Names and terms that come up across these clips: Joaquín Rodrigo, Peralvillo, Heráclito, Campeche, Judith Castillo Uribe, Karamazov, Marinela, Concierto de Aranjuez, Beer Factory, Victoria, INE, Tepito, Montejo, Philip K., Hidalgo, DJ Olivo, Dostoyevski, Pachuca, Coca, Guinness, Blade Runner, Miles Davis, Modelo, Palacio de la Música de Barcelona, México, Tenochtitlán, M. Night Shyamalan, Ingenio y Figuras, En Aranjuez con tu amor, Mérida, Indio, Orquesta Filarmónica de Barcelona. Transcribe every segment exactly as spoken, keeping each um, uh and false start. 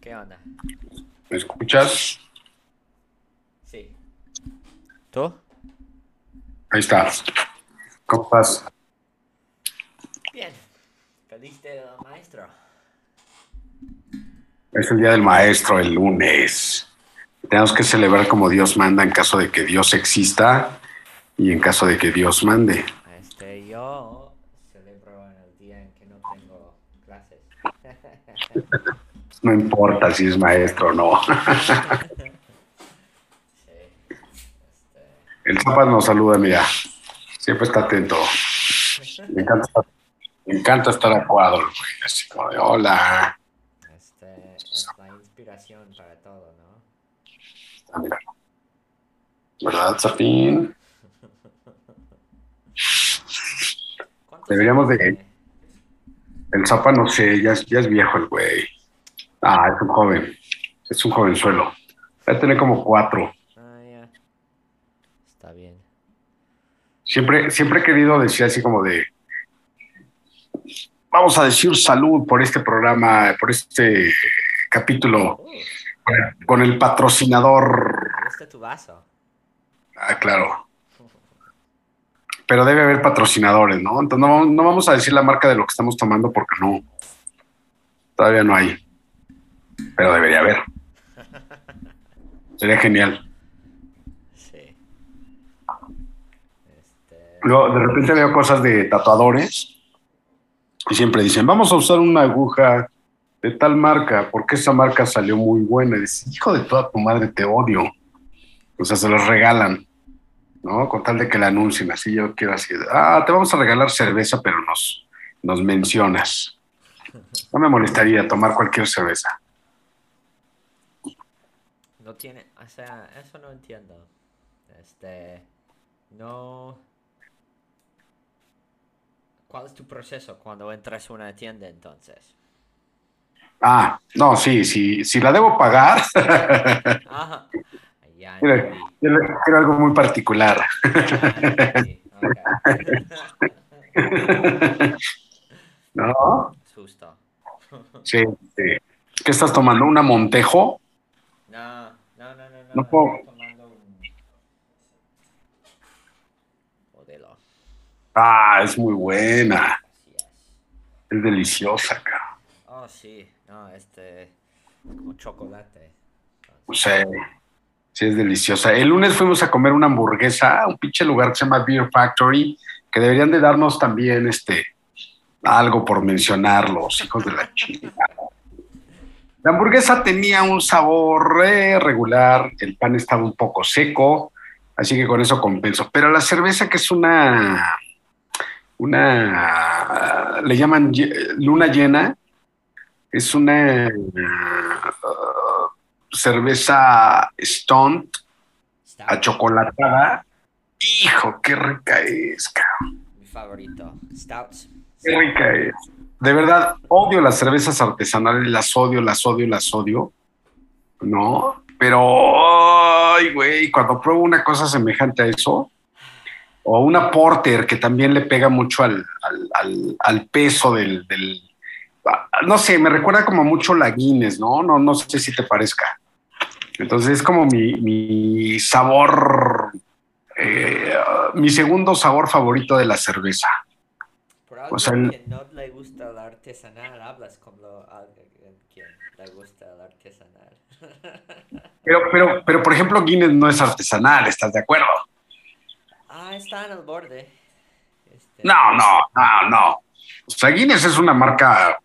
¿Qué onda? ¿Me escuchas? Sí. ¿Tú? Ahí está. ¿Cómo vas? Bien. Feliz día del maestro. Es el día del maestro, el lunes. Tenemos que celebrar como Dios manda en caso de que Dios exista y en caso de que Dios mande. Este, yo celebro el día en que no tengo clases. No importa si es maestro o no. El Zapas nos saluda, mira. Siempre está atento. Me encanta estar, me encanta estar a cuadro, güey. Así como de hola. Este es la inspiración para todo, ¿no? Ah, mira. ¿Verdad, Zafín? Deberíamos de... El Zapa, no sé, ya es, ya es viejo el güey. Ah, es un joven. Es un jovenzuelo. Va a tener como cuatro. Ah, ya. Está bien. Siempre, siempre he querido decir así como de... Vamos a decir salud por este programa, por este capítulo... Uh. Con el patrocinador. ¿Este tu vaso? Ah, claro. Pero debe haber patrocinadores, ¿no? Entonces no, no vamos a decir la marca de lo que estamos tomando porque no. Todavía no hay. Pero debería haber. Sería genial. Sí. Este... Luego, de repente veo cosas de tatuadores y siempre dicen, vamos a usar una aguja de tal marca, porque esa marca salió muy buena. Y dices, hijo de toda tu madre, te odio. O sea, se los regalan, ¿no? Con tal de que la anuncien. Así yo quiero así, ah, te vamos a regalar cerveza, pero nos, nos mencionas. No me molestaría tomar cualquier cerveza. No tiene, o sea, eso no entiendo. Este, no... ¿Cuál es tu proceso cuando entras a una tienda, entonces? Ah, no, sí, sí, si la debo pagar. Ajá. Ya, yo le, yo le quiero algo muy particular. Sí, okay. ¿No? Justo. Sí, sí. ¿Qué estás tomando? ¿Una Montejo? No, no, no, no. No, no puedo. Estoy tomando un Modelo. Ah, es muy buena. Así es. Es deliciosa, cara. Oh, sí. No, este, como chocolate. O sea, sí, es deliciosa. El lunes fuimos a comer una hamburguesa a un pinche lugar que se llama Beer Factory, que deberían de darnos también este algo por mencionarlos, hijos de la chingada. La hamburguesa tenía un sabor re regular, el pan estaba un poco seco, así que con eso compenso. Pero la cerveza, que es una, una, le llaman luna llena, es una uh, cerveza Stout achocolatada. Hijo, qué rica es, cabrón. Mi favorito, Stouts. Qué rica es. De verdad, odio las cervezas artesanales, las odio, las odio, las odio. ¿No? Pero, ay, güey, cuando pruebo una cosa semejante a eso, o una Porter, que también le pega mucho al, al, al, al peso del... del no sé, me recuerda como mucho la Guinness, ¿no? No, no sé si te parezca. Entonces es como mi, mi sabor, eh, mi segundo sabor favorito de la cerveza. Por algo, o sea, que no le gusta la artesanal, hablas como alguien que le gusta la artesanal. Pero, pero, pero, por ejemplo, Guinness no es artesanal, ¿estás de acuerdo? Ah, está en el borde. Este... No, no, no, no. O sea, Guinness es una marca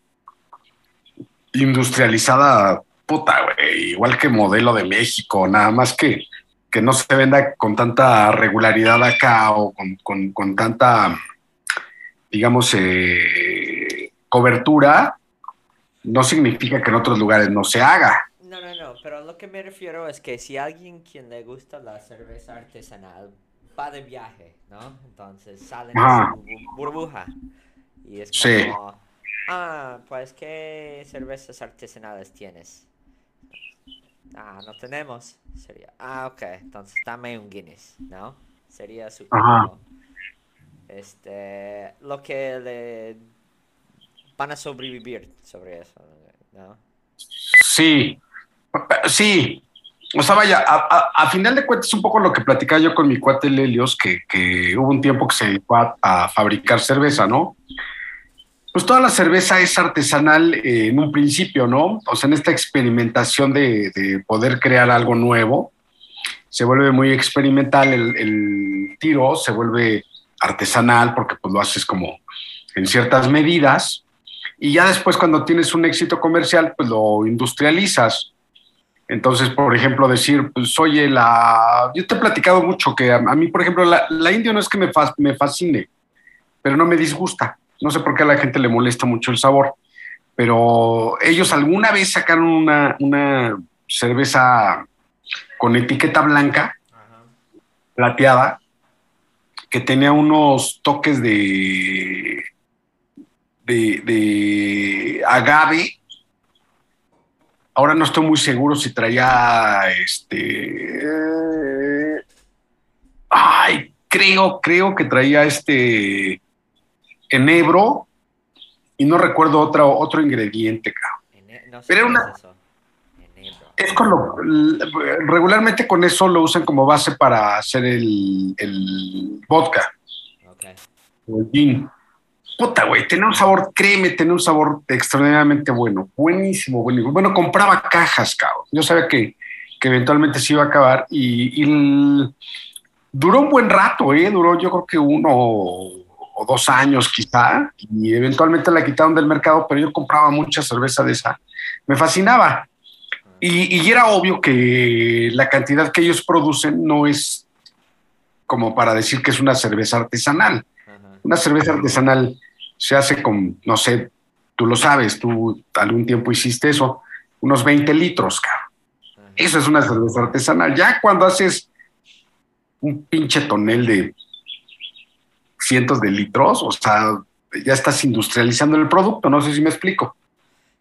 industrializada, puta, güey, igual que Modelo de México, nada más que, que no se venda con tanta regularidad acá o con, con, con tanta, digamos, eh, cobertura, no significa que en otros lugares no se haga. No, no, no, pero lo que me refiero es que si alguien quien le gusta la cerveza artesanal va de viaje, ¿no? Entonces sale ah. de su burbuja. Y es como, sí. Ah, pues, ¿qué cervezas artesanales tienes? Ah, no tenemos. Sería, ah, ok, entonces dame un Guinness, ¿no? Sería su tipo. Este, lo que le van a sobrevivir sobre eso, ¿no? Sí, sí. O sea, vaya, a, a, a final de cuentas, un poco lo que platicaba yo con mi cuate Lelios, que, que hubo un tiempo que se dedicó a, a fabricar cerveza, ¿no? Pues toda la cerveza es artesanal eh, en un principio, ¿no? O sea, en esta experimentación de, de poder crear algo nuevo, se vuelve muy experimental el, el tiro, se vuelve artesanal porque pues, lo haces como en ciertas medidas y ya después cuando tienes un éxito comercial, pues lo industrializas. Entonces, por ejemplo, decir, pues oye, la... yo te he platicado mucho que a mí, por ejemplo, la, la Indio no es que me, fas, me fascine, pero no me disgusta. No sé por qué a la gente le molesta mucho el sabor, pero ellos alguna vez sacaron una, una cerveza con etiqueta blanca, ajá, plateada, que tenía unos toques de, de, de agave. Ahora no estoy muy seguro si traía este... Eh, ay, creo, creo que traía este enebro y no recuerdo otra, otro ingrediente, claro. No sé. Pero una, es, es con lo... Regularmente con eso lo usan como base para hacer el, el vodka. Okay. O el gin. Puta, güey, tenía un sabor, créeme, tenía un sabor extraordinariamente bueno, buenísimo, buenísimo. Bueno, compraba cajas, cabrón. Yo sabía que, que eventualmente se iba a acabar y, y el... duró un buen rato, ¿eh? Duró yo creo que uno o dos años quizá y eventualmente la quitaron del mercado, pero yo compraba mucha cerveza de esa. Me fascinaba. Y, y era obvio que la cantidad que ellos producen no es como para decir que es una cerveza artesanal. Una cerveza artesanal se hace con, no sé, tú lo sabes, tú algún tiempo hiciste eso, unos veinte litros, cabrón. Eso es una cerveza artesanal. Ya cuando haces un pinche tonel de cientos de litros, o sea, ya estás industrializando el producto, no sé si me explico.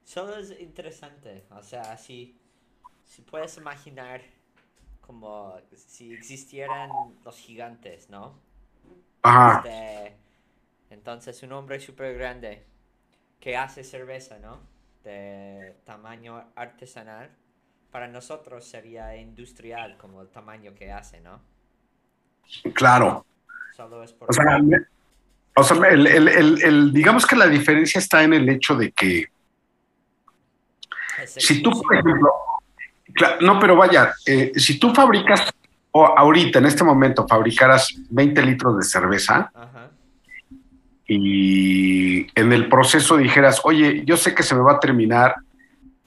Solo es interesante, o sea, si, si puedes imaginar como si existieran los gigantes, ¿no? Ajá. Este, entonces un hombre súper grande que hace cerveza, ¿no? De tamaño artesanal, para nosotros sería industrial como el tamaño que hace, ¿no? Claro. Solo es por... O sea, o sea el, el, el, el, digamos que la diferencia está en el hecho de que si tú, por ejemplo, no, pero vaya, eh, si tú fabricas o ahorita, en este momento, fabricaras veinte litros de cerveza, ajá, y en el proceso dijeras, oye, yo sé que se me va a terminar,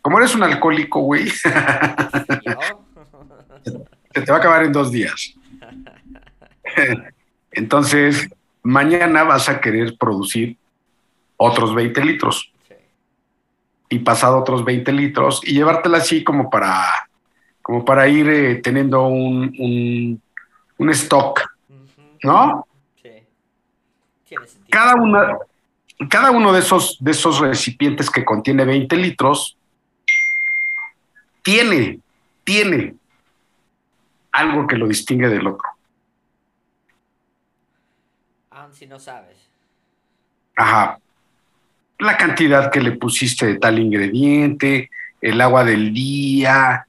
como eres un alcohólico, güey, se te va a acabar en dos días. Entonces, mañana vas a querer producir otros veinte litros. Sí. Y pasado otros veinte litros y llevártela así como para... como para ir eh, teniendo un, un, un stock, uh-huh, ¿no? Sí. Tiene sentido. Cada, una, cada uno de esos, de esos recipientes que contiene veinte litros tiene, tiene algo que lo distingue del otro. Aún si no sabes. Ajá. La cantidad que le pusiste de tal ingrediente, el agua del día...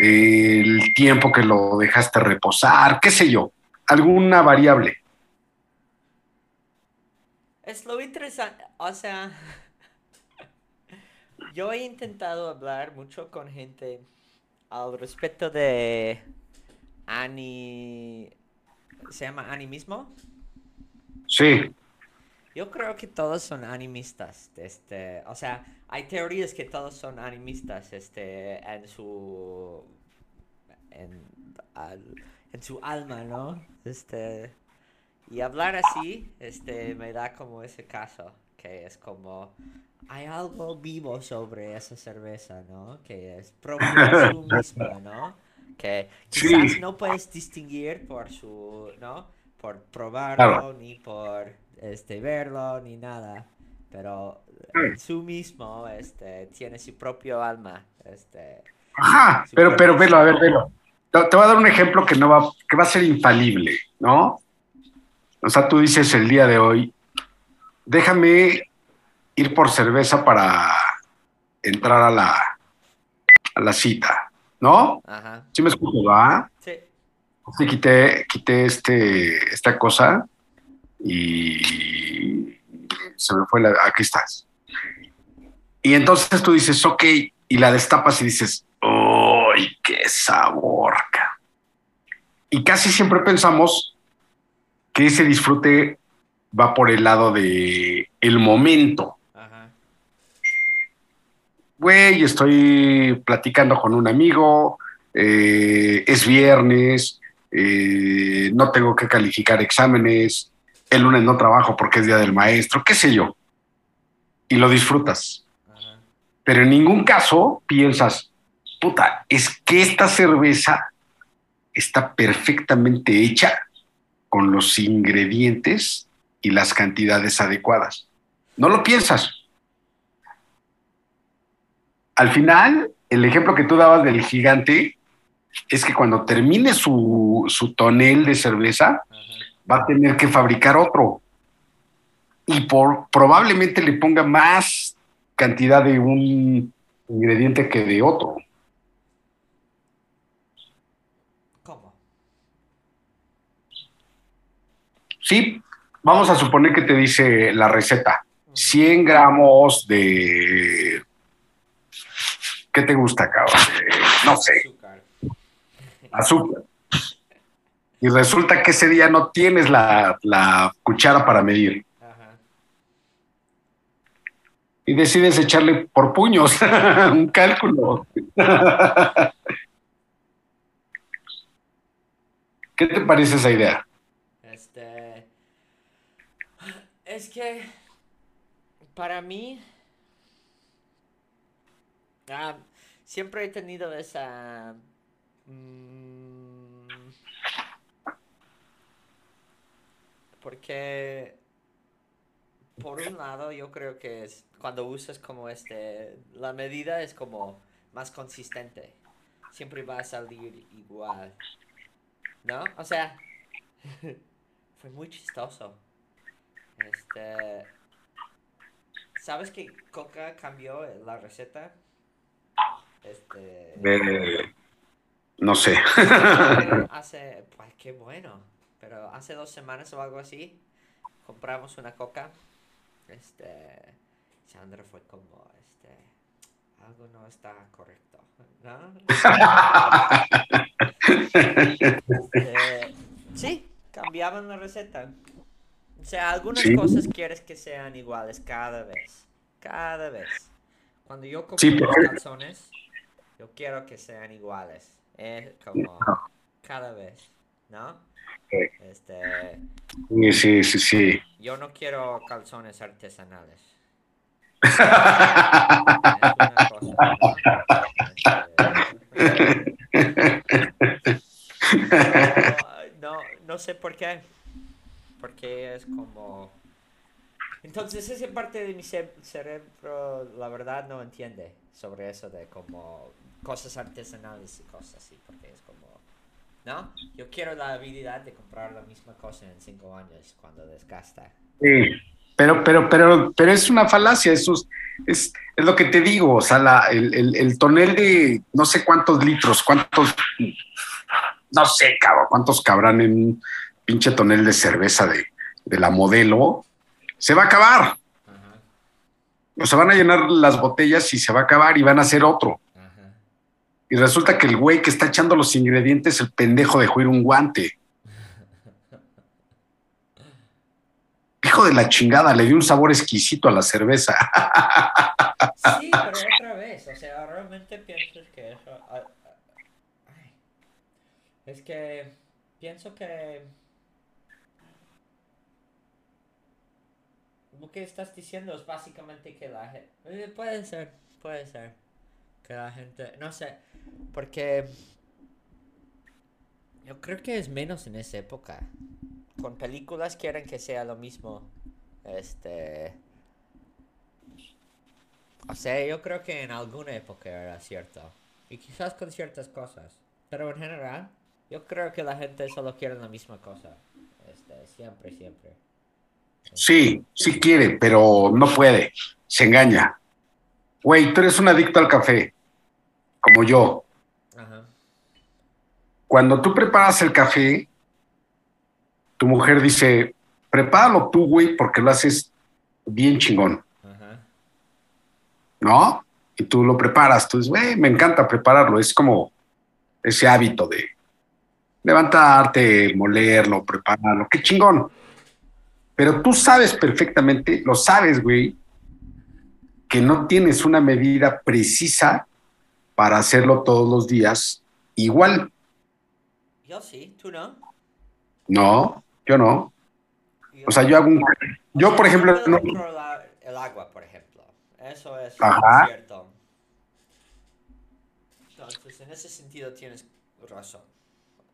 el tiempo que lo dejaste reposar, qué sé yo, alguna variable. Es lo interesante, o sea, yo he intentado hablar mucho con gente al respecto de ani, ¿se llama animismo? Sí. Yo creo que todos son animistas, este, o sea, hay teorías que todos son animistas, este, en su, en, en su alma, ¿no? Este, y hablar así, este, me da como ese caso, que es como, hay algo vivo sobre esa cerveza, ¿no? Que es propia de su misma, ¿no? Que quizás sí, no puedes distinguir por su, ¿no? Por probarlo, claro, ni por... este, verlo ni nada, pero en su mismo, este, tiene su propio alma, este, ajá, pero, pero velo, a ver, velo, te voy a dar un ejemplo que no va, que va a ser infalible, ¿no? O sea, tú dices el día de hoy, déjame ir por cerveza para entrar a la a la cita, ¿no? Ajá. ¿Sí me escucho, va? Sí. Sí, quité, quité este, esta cosa y se me fue la... Aquí estás. Y entonces tú dices, ok, y la destapas y dices, ¡ay, qué sabor! Y casi siempre pensamos que ese disfrute va por el lado de el momento. Güey, estoy platicando con un amigo, eh, es viernes, eh, no tengo que calificar exámenes, el lunes no trabajo porque es día del maestro, qué sé yo. Y lo disfrutas. Ajá. Pero en ningún caso piensas, puta, es que esta cerveza está perfectamente hecha con los ingredientes y las cantidades adecuadas. No lo piensas. Al final, el ejemplo que tú dabas del gigante es que cuando termine su, su tonel de cerveza, ajá, va a tener que fabricar otro. Y por, probablemente le ponga más cantidad de un ingrediente que de otro. ¿Cómo? Sí, vamos a suponer que te dice la receta. cien gramos de... ¿Qué te gusta, cabrón? Eh, no sé. Azúcar. Azúcar. Y resulta que ese día no tienes la, la cuchara para medir. Ajá. Y decides echarle por puños un cálculo. ¿Qué te parece esa idea? Este... Es que... Para mí... Ah, siempre he tenido esa... Mmm, porque, por un lado, yo creo que es cuando usas como este... La medida es como más consistente. Siempre va a salir igual, ¿no? O sea, fue muy chistoso. Este... ¿Sabes que Coca cambió la receta? Este... Eh, no sé. Hace, pues qué bueno, pero hace dos semanas o algo así, compramos una Coca. Este, Sandra fue como, este, algo no está correcto, ¿no? Este, sí, cambiaban la receta. O sea, algunas sí. cosas quieres que sean iguales cada vez, cada vez. Cuando yo compro sí, los pero... calzones... Yo quiero que sean iguales, eh, como no. cada vez, ¿no? Okay. Este, sí, sí, sí, sí. Yo no quiero calzones artesanales. Es una cosa, ¿no? No, no sé por qué, porque es como... Entonces esa parte de mi ce- cerebro, la verdad, no entiende sobre eso de como cosas artesanales y cosas así, porque es como, ¿no? Yo quiero la habilidad de comprar la misma cosa en cinco años cuando desgasta. Sí, pero, pero, pero, pero es una falacia, eso es, es, es lo que te digo, o sea, la, el, el, el tonel de no sé cuántos litros, cuántos, no sé, cabrón, cuántos cabrán en un pinche tonel de cerveza de, de la Modelo, se va a acabar. Ajá. O sea, van a llenar las botellas y se va a acabar y van a hacer otro. Ajá. Y resulta que el güey que está echando los ingredientes, el pendejo dejó ir un guante. Hijo de la chingada, le dio un sabor exquisito a la cerveza. Sí, pero otra vez, o sea, realmente pienso que eso... Ay. Es que pienso que... Lo que estás diciendo es básicamente que la gente... Puede ser, puede ser. Que la gente... No sé, porque... Yo creo que es menos en esa época. Con películas quieren que sea lo mismo. Este... O sea, yo creo que en alguna época era cierto. Y quizás con ciertas cosas. Pero en general, yo creo que la gente solo quiere la misma cosa. Este, siempre, siempre. Sí, sí quiere, pero no puede. Se engaña. Güey, tú eres un adicto al café. Como como yo. Ajá. Cuando tú preparas el café, tu mujer dice, prepáralo tú, güey, porque lo haces bien chingón. Ajá. ¿No? Y tú lo preparas, tú dices, güey, me encanta prepararlo. Es como ese hábito de levantarte, molerlo, prepararlo, qué chingón. Pero tú sabes perfectamente, lo sabes, güey, que no tienes una medida precisa para hacerlo todos los días igual. Yo sí, ¿tú no? No, yo no. Yo o sea, yo hago un... Yo, sea, por ejemplo... Yo puedo controlar el agua, por ejemplo. Eso es Ajá. cierto. Entonces, en ese sentido tienes razón.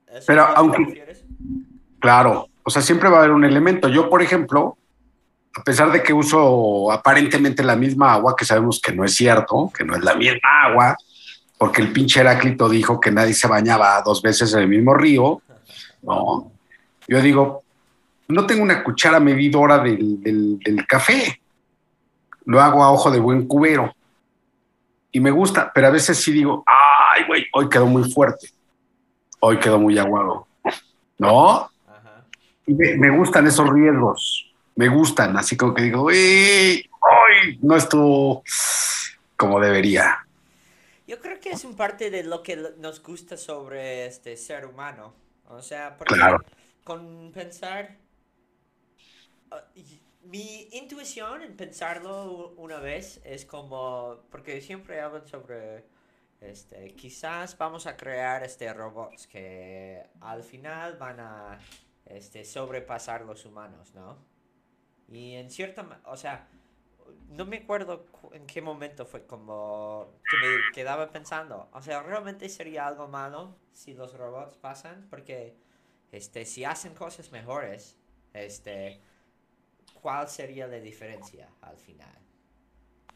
¿Eso Pero aunque... Claro. O sea, siempre va a haber un elemento. Yo, por ejemplo, a pesar de que uso aparentemente la misma agua, que sabemos que no es cierto, que no es la misma agua, porque el pinche Heráclito dijo que nadie se bañaba dos veces en el mismo río, no. Yo digo, no tengo una cuchara medidora del, del, del café. Lo hago a ojo de buen cubero. Y me gusta, pero a veces sí digo, ay, güey, hoy quedó muy fuerte. Hoy quedó muy aguado. ¿No? Me gustan esos riesgos, me gustan, así como que digo, ¡ay! No estuvo como debería. Yo creo que es un parte de lo que nos gusta sobre este ser humano, o sea, porque claro. con pensar, uh, mi intuición en pensarlo una vez es como, porque siempre hablan sobre... este, quizás vamos a crear este robots que al final van a... Este, sobrepasar los humanos, ¿no? Y en cierta... O sea, no me acuerdo en qué momento fue como... Que me quedaba pensando. O sea, ¿realmente sería algo malo si los robots pasan? Porque, este, si hacen cosas mejores, este... ¿cuál sería la diferencia al final?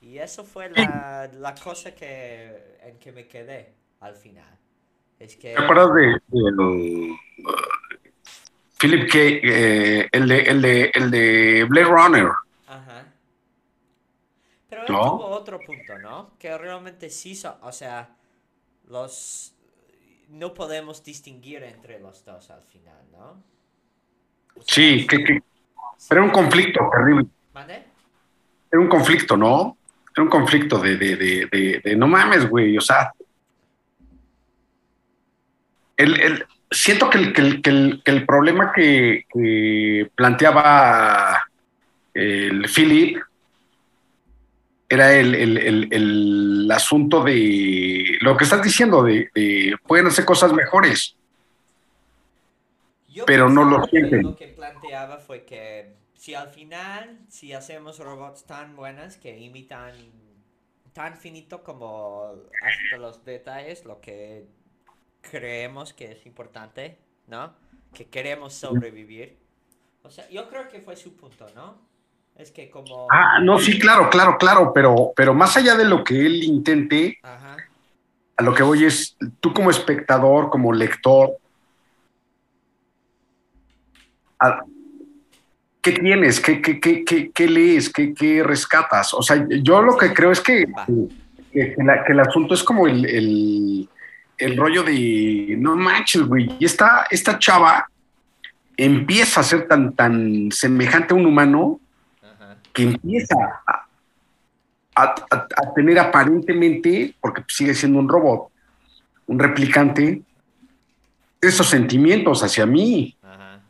Y eso fue la, la cosa que... En que me quedé al final. Es que... ¿Te acuerdas de... de... Philip K., eh, el, de, el, de, el de Blade Runner. Ajá. Pero él ¿no? tuvo otro punto, ¿no? Que realmente sí, so, o sea, los... No podemos distinguir entre los dos al final, ¿no? O sea, sí, que, que... Sí, era un conflicto terrible. ¿Mande? Era un conflicto, ¿no? Era un conflicto de... de, de, de, de no mames, güey, o sea... El... el Siento que el, que el, que el, que el problema que, que planteaba el Philip era el, el, el, el asunto de lo que estás diciendo, de, de pueden hacer cosas mejores, Yo pero no lo sienten. Lo que planteaba fue que si al final, si hacemos robots tan buenas que imitan tan finito como hasta los detalles, lo que... creemos que es importante, ¿no? Que queremos sobrevivir. O sea, yo creo que fue su punto, ¿no? Es que como... Ah, no, sí, claro, claro, claro, pero, pero más allá de lo que él intente, Ajá. a lo que voy es, tú como espectador, como lector, ¿qué tienes? ¿Qué, qué, qué, qué, qué lees? ¿Qué, qué rescatas? O sea, yo lo que creo es que, que, que, la, que el asunto es como el... el el rollo de, no manches, güey, esta, esta chava empieza a ser tan, tan semejante a un humano Ajá. que empieza a, a, a tener aparentemente, porque sigue siendo un robot, un replicante, esos sentimientos hacia mí. Ajá.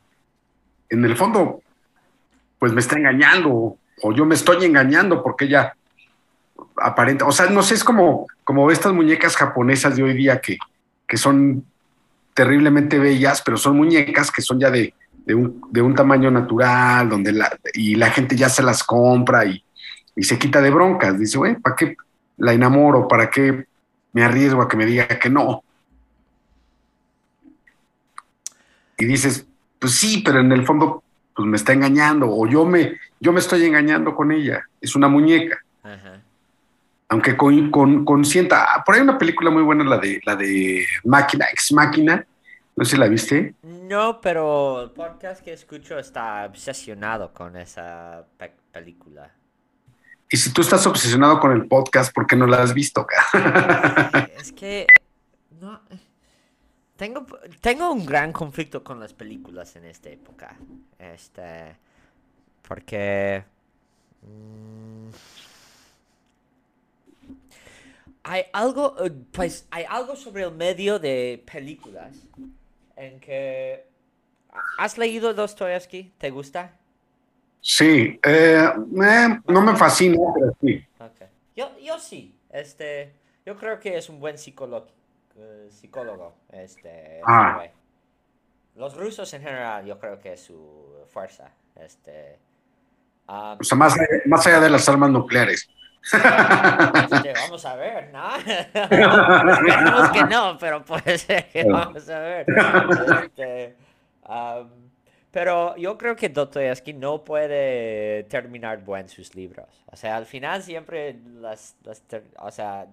En el fondo, pues me está engañando, o yo me estoy engañando porque ella... aparente, o sea, no sé, es como, como estas muñecas japonesas de hoy día que, que son terriblemente bellas, pero son muñecas que son ya de, de, un, de un tamaño natural, donde la, y la gente ya se las compra y, y se quita de broncas. Dice, güey, ¿para qué la enamoro? ¿Para qué me arriesgo a que me diga que no? Y dices, pues sí, pero en el fondo pues me está engañando, o yo me, yo me estoy engañando con ella, es una muñeca. Ajá. Aunque con, con, consienta. Por ahí una película muy buena, la de la de Máquina, Ex Máquina. No sé si la viste. No, pero el podcast que escucho está obsesionado con esa pe- película. Y si tú estás obsesionado con el podcast, ¿por qué no la has visto, cara? Es que no, tengo, tengo un gran conflicto con las películas en esta época. Este, porque mmm, hay algo, pues hay algo sobre el medio de películas en que... ¿Has leído Dostoyevski? ¿Te gusta? Sí, eh, eh, no me fascina, pero sí. Okay. Yo, yo sí, este, yo creo que es un buen psicólogo, uh, psicólogo, este, ah. Los rusos en general, yo creo que es su fuerza, este. Um, o sea, más, más allá de las armas nucleares. Este, vamos a ver, ¿no? Esperemos que no, pero puede ser que vamos a ver. Este, um, Pero yo creo que Dostoyevski no puede terminar bien sus libros. O sea, al final siempre las... las o sea,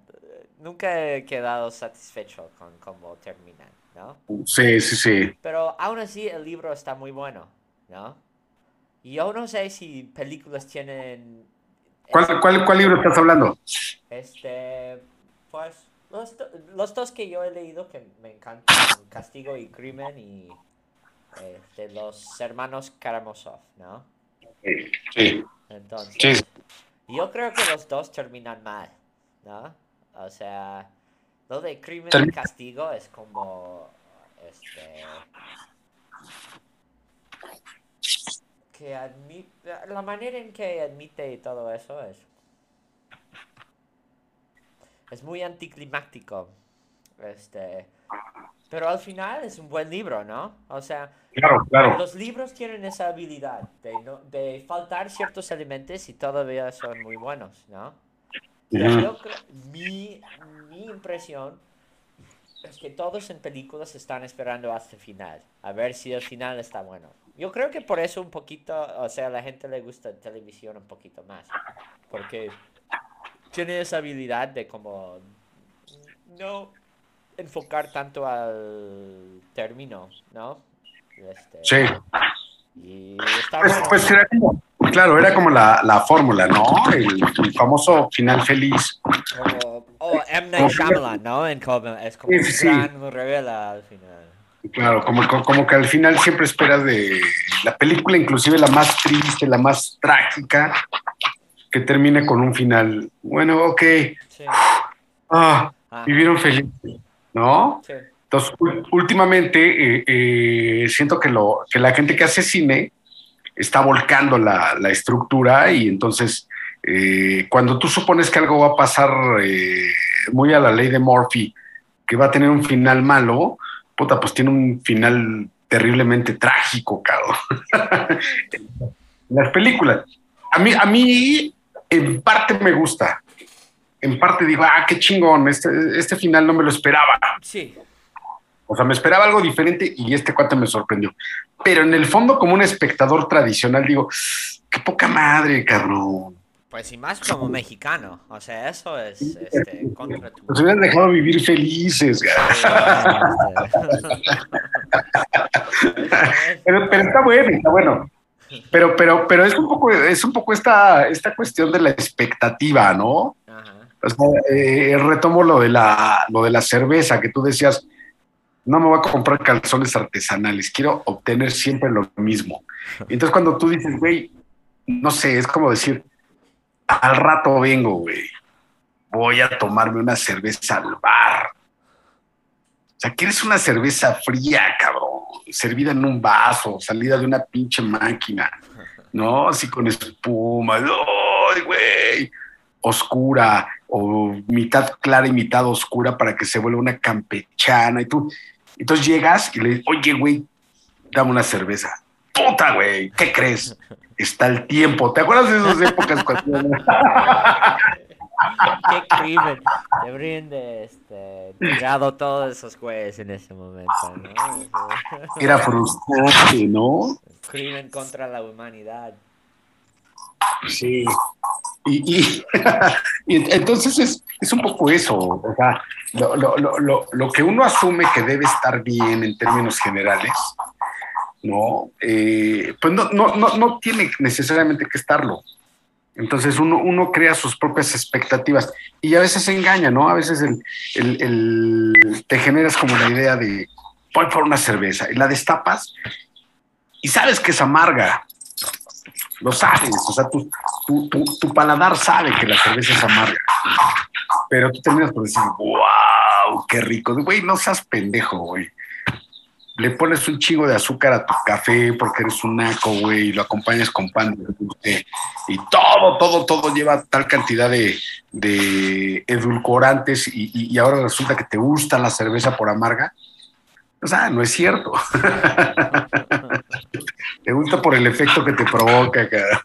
nunca he quedado satisfecho con cómo terminan, ¿no? Sí, sí, sí. Pero aún así el libro está muy bueno, ¿no? Y yo no sé si películas tienen... ¿Cuál, este, cuál, cuál libro estás hablando? Este... Pues los, do, los dos que yo he leído que me encantan. Castigo y Crimen y... Eh, de los hermanos Karamazov, ¿no? Sí. Entonces, sí. Yo creo que los dos terminan mal, ¿no? O sea, lo de Crimen y Castigo es como... Este... Que admite... La manera en que admite todo eso es... Es muy anticlimático. Este... Pero al final es un buen libro, ¿no? O sea, claro, claro. Los libros tienen esa habilidad de, no, de faltar ciertos elementos y todavía son muy buenos, ¿no? Pero yo creo, mi, mi impresión es que todos en películas están esperando hasta el final, a ver si el final está bueno. Yo creo que por eso un poquito, o sea, a la gente le gusta televisión un poquito más, porque tiene esa habilidad de como... no... enfocar tanto al término, ¿no? Este, sí. Y pues, pues era como, claro, era como la, la fórmula, ¿no? El, el famoso final feliz. O, o M. Night Shyamalan, ¿no? En como, es como sí, sí. Gran revela al final. Claro, como, como que al final siempre esperas de la película, inclusive la más triste, la más trágica, que termine con un final. Bueno, ok. Sí. Ah, ah. Vivieron felices. ¿No? Sí. Entonces, últimamente eh, eh, siento que, lo, que la gente que hace cine está volcando la, la estructura y entonces eh, cuando tú supones que algo va a pasar eh, muy a la ley de Murphy, que va a tener un final malo, puta, pues tiene un final terriblemente trágico, cabrón. Las películas. A mí, a mí en parte me gusta. En parte digo, ah, qué chingón, este, este final no me lo esperaba. Sí. O sea, me esperaba algo diferente y este cuate me sorprendió. Pero en el fondo, como un espectador tradicional, digo, qué poca madre, cabrón. Pues y más como mexicano, o sea, eso es este, contra tu... Nos hubieran dejado vivir felices, cara. pero, pero está bueno, está bueno. Pero, pero, pero es un poco, es un poco esta, esta cuestión de la expectativa, ¿no? Ajá. O sea, eh, retomo lo de, la, lo de la cerveza, que tú decías, no me voy a comprar calzones artesanales, quiero obtener siempre lo mismo. Entonces cuando tú dices, güey, no sé, es como decir, al rato vengo, güey, voy a tomarme una cerveza al bar. O sea, ¿quieres una cerveza fría, cabrón? Servida en un vaso, salida de una pinche máquina, ¿no? Así con espuma, ¡ay, güey! Oscura, o mitad clara y mitad oscura para que se vuelva una campechana y tú. Entonces llegas y le dices, oye, güey, dame una cerveza. ¡Puta, güey! ¿Qué crees? Está el tiempo. ¿Te acuerdas de esas épocas? Cuando... Qué crimen. Te brinde este, tirado todos esos güeyes en ese momento, ¿no? Era frustrante, ¿no? Crimen contra la humanidad. Sí. Y, y, y entonces es, es un poco eso, o sea, lo, lo, lo, lo que uno asume que debe estar bien en términos generales, ¿no? Eh, pues no, no, no, no tiene necesariamente que estarlo. Entonces uno, uno crea sus propias expectativas y a veces se engaña, ¿no? A veces el, el, el, te generas como la idea de voy por una cerveza y la destapas y sabes que es amarga. Lo sabes, o sea, tu, tu, tu, tu paladar sabe que la cerveza es amarga. Pero tú terminas por decir, wow, qué rico. Güey, no seas pendejo, güey. Le pones un chingo de azúcar a tu café porque eres un naco, güey, y lo acompañas con pan de dulce. Y todo, todo, todo lleva tal cantidad de, de edulcorantes y, y, y ahora resulta que te gusta la cerveza por amarga. O sea, no es cierto. Te gusta por el efecto que te provoca, cara.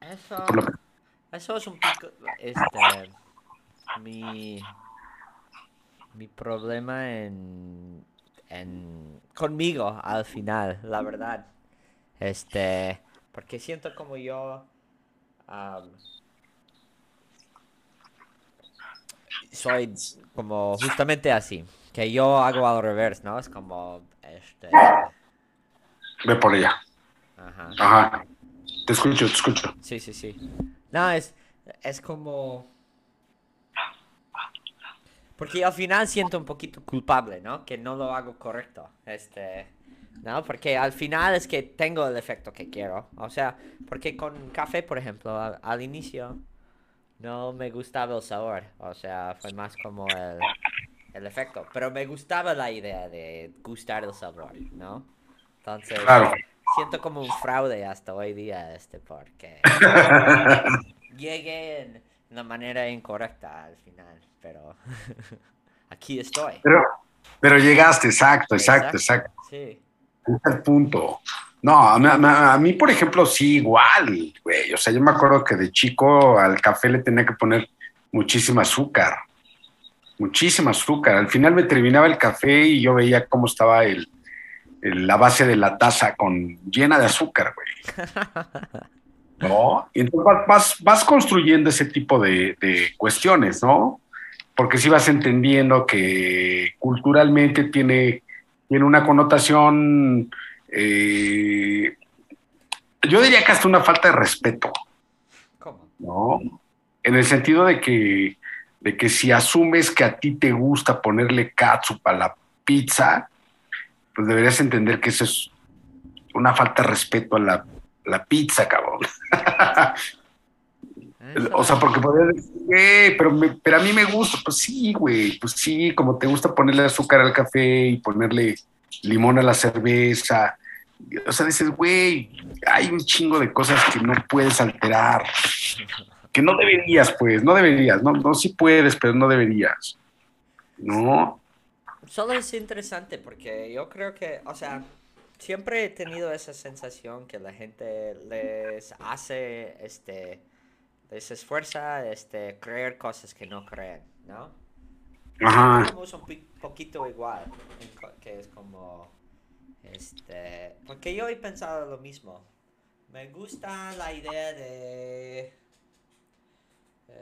Eso, por lo que... eso es un poco... Este, mi... Mi problema en, en conmigo al final, la verdad, este, porque siento como yo um, soy como justamente así, que yo hago al revés, ¿no? Es como este. Ve por allá. Ajá. Ajá. Te escucho, te escucho. Sí, sí, sí. No, es, es como. Porque al final siento un poquito culpable, ¿no? Que no lo hago correcto, este... ¿no? Porque al final es que tengo el efecto que quiero. O sea, porque con café, por ejemplo, al, al inicio no me gustaba el sabor. O sea, fue más como el, el efecto. Pero me gustaba la idea de gustar el sabor, ¿no? Entonces, claro. Siento como un fraude hasta hoy día, este, porque... llegué en la manera incorrecta al final. Pero aquí estoy. Pero, pero llegaste, exacto, exacto, exacto. exacto. Sí. Este es el punto. No, a mí, a mí, por ejemplo, sí, igual, güey. O sea, yo me acuerdo que de chico al café le tenía que poner muchísima azúcar. Muchísima azúcar. Al final me terminaba el café y yo veía cómo estaba el, el, la base de la taza con, llena de azúcar, güey. ¿No? Y entonces vas, vas construyendo ese tipo de, de cuestiones, ¿no? Porque sí vas entendiendo que culturalmente tiene, tiene una connotación, eh, yo diría que hasta una falta de respeto. ¿Cómo? ¿No? En el sentido de que, de que si asumes que a ti te gusta ponerle catsup a la pizza, pues deberías entender que eso es una falta de respeto a la, a la pizza, cabrón. O sea, porque podrías decir, eh, pero, me, pero a mí me gusta. Pues sí, güey, pues sí, como te gusta ponerle azúcar al café y ponerle limón a la cerveza. O sea, dices, güey, hay un chingo de cosas que no puedes alterar. Que no deberías, pues, no deberías. No, no, sí puedes, pero no deberías. ¿No? Solo es interesante porque yo creo que, o sea... Siempre he tenido esa sensación que la gente les hace, este... les esfuerza este, creer cosas que no creen, ¿no? Ajá. Es un poquito igual, que es como, este, porque yo he pensado lo mismo. Me gusta la idea de,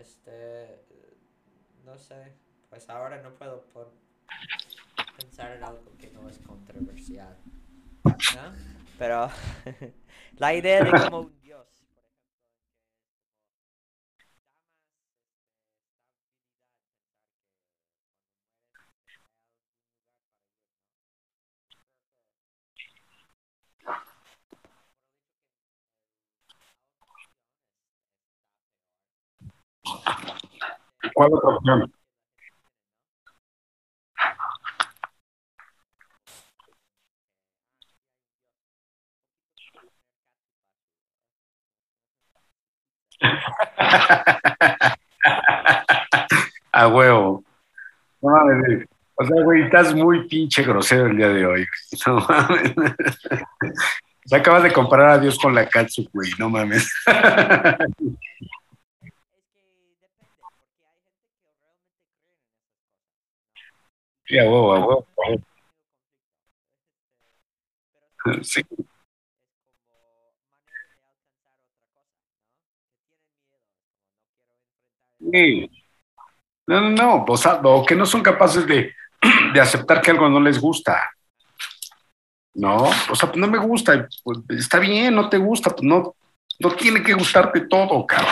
este, no sé, pues ahora no puedo por pensar en algo que no es controversial, ¿no? Pero la idea de como ¿cuál otra opción? A huevo. No mames. O sea, güey, estás muy pinche grosero el día de hoy. No mames. O sea, acabas de comparar a Dios con la catsup, güey. No mames. Sí, a huevo, a huevo, a huevo. Sí. Sí. No, no, no, o sea, o que no son capaces de, de aceptar que algo no les gusta. No, o sea, no me gusta, está bien, no te gusta, no, No tiene que gustarte todo, cabrón.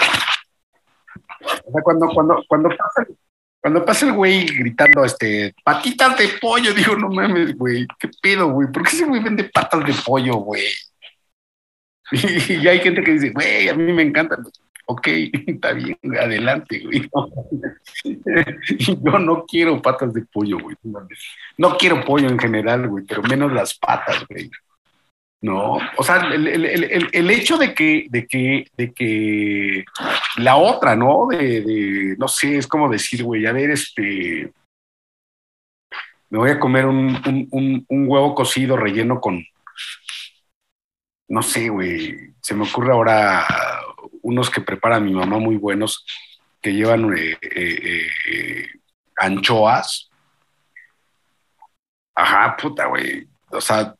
O sea, cuando, cuando, cuando pasa, cuando pasa el güey gritando, este, patitas de pollo, digo, no mames, güey, qué pedo, güey, ¿por qué ese güey vende patas de pollo, güey? Y, y hay gente que dice, güey, a mí me encanta. Ok, está bien, adelante, güey. Yo no quiero patas de pollo, güey. No quiero pollo en general, güey, pero menos las patas, güey. No, o sea, el, el, el, el hecho de que, de que, de que la otra, ¿no? De, de, no sé, es como decir, güey, a ver, este, me voy a comer un, un, un, un huevo cocido relleno con, no sé, güey, se me ocurre ahora unos que prepara mi mamá muy buenos, que llevan eh, eh, eh, anchoas. Ajá, puta, güey, o sea,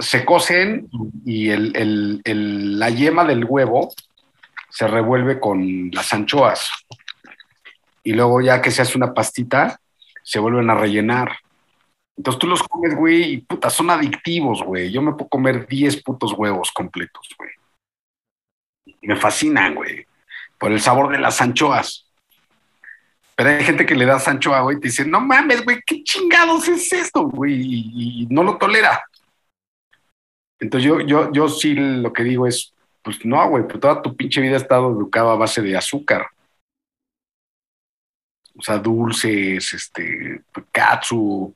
se cocen y el, el, el, la yema del huevo se revuelve con las anchoas. Y luego ya que se hace una pastita, se vuelven a rellenar. Entonces tú los comes, güey, y puta, son adictivos, güey. Yo me puedo comer diez putos huevos completos, güey. Me fascinan, güey, por el sabor de las anchoas. Pero hay gente que le das anchoa, güey, y te dice, no mames, güey, ¿qué chingados es esto, güey? Y, y no lo tolera. Entonces yo, yo, yo sí lo que digo es, pues no, güey, pues toda tu pinche vida ha estado educada a base de azúcar. O sea, dulces, este, katsu,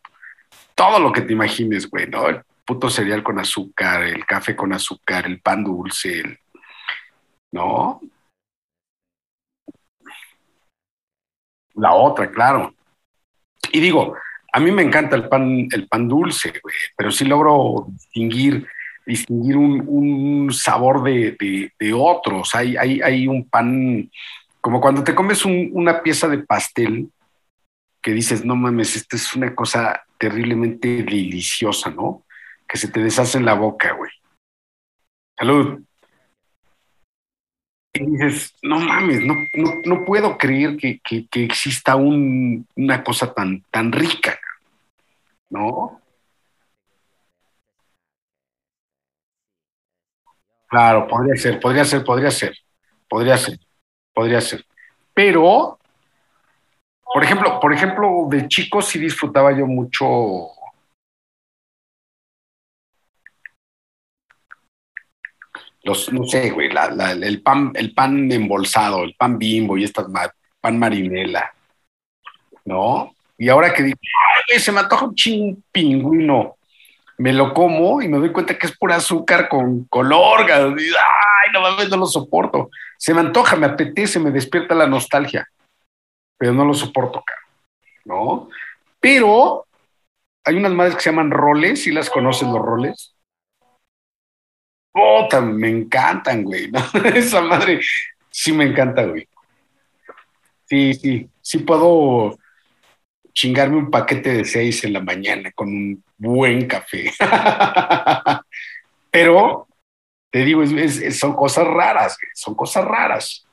todo lo que te imagines, güey, ¿no? El puto cereal con azúcar, el café con azúcar, el pan dulce, el... ¿no? La otra, claro. Y digo, a mí me encanta el pan, el pan dulce, güey, pero sí logro distinguir... distinguir un, un sabor de, de, de otros. Hay, hay, hay un pan, como cuando te comes un, una pieza de pastel que dices, no mames, esta es una cosa terriblemente deliciosa, ¿no? Que se te deshace en la boca, güey. Salud. Y dices, no mames, no, no, no puedo creer que, que, que exista un, una cosa tan, tan rica, ¿no? Claro, podría ser, podría ser, podría ser, podría ser, podría ser. Pero, por ejemplo, por ejemplo, de chico sí disfrutaba yo mucho. Los, no sé, güey, la, la, el pan, el pan embolsado, el pan Bimbo y estas ma- pan Marinela, ¿no? Y ahora que digo, ay, güey, se me antoja un chin pingüino. Me lo como y me doy cuenta que es pura azúcar con color. Ay, no mames, no lo soporto. Se me antoja, me apetece, me despierta la nostalgia. Pero no lo soporto, caro, ¿no? Pero hay unas madres que se llaman roles, ¿sí las conoces, los roles? Puta, me encantan, güey, ¿no? Esa madre sí me encanta, güey. Sí, sí, sí puedo chingarme un paquete de seis en la mañana con un buen café. Pero, te digo, es, es, son cosas raras, son cosas raras.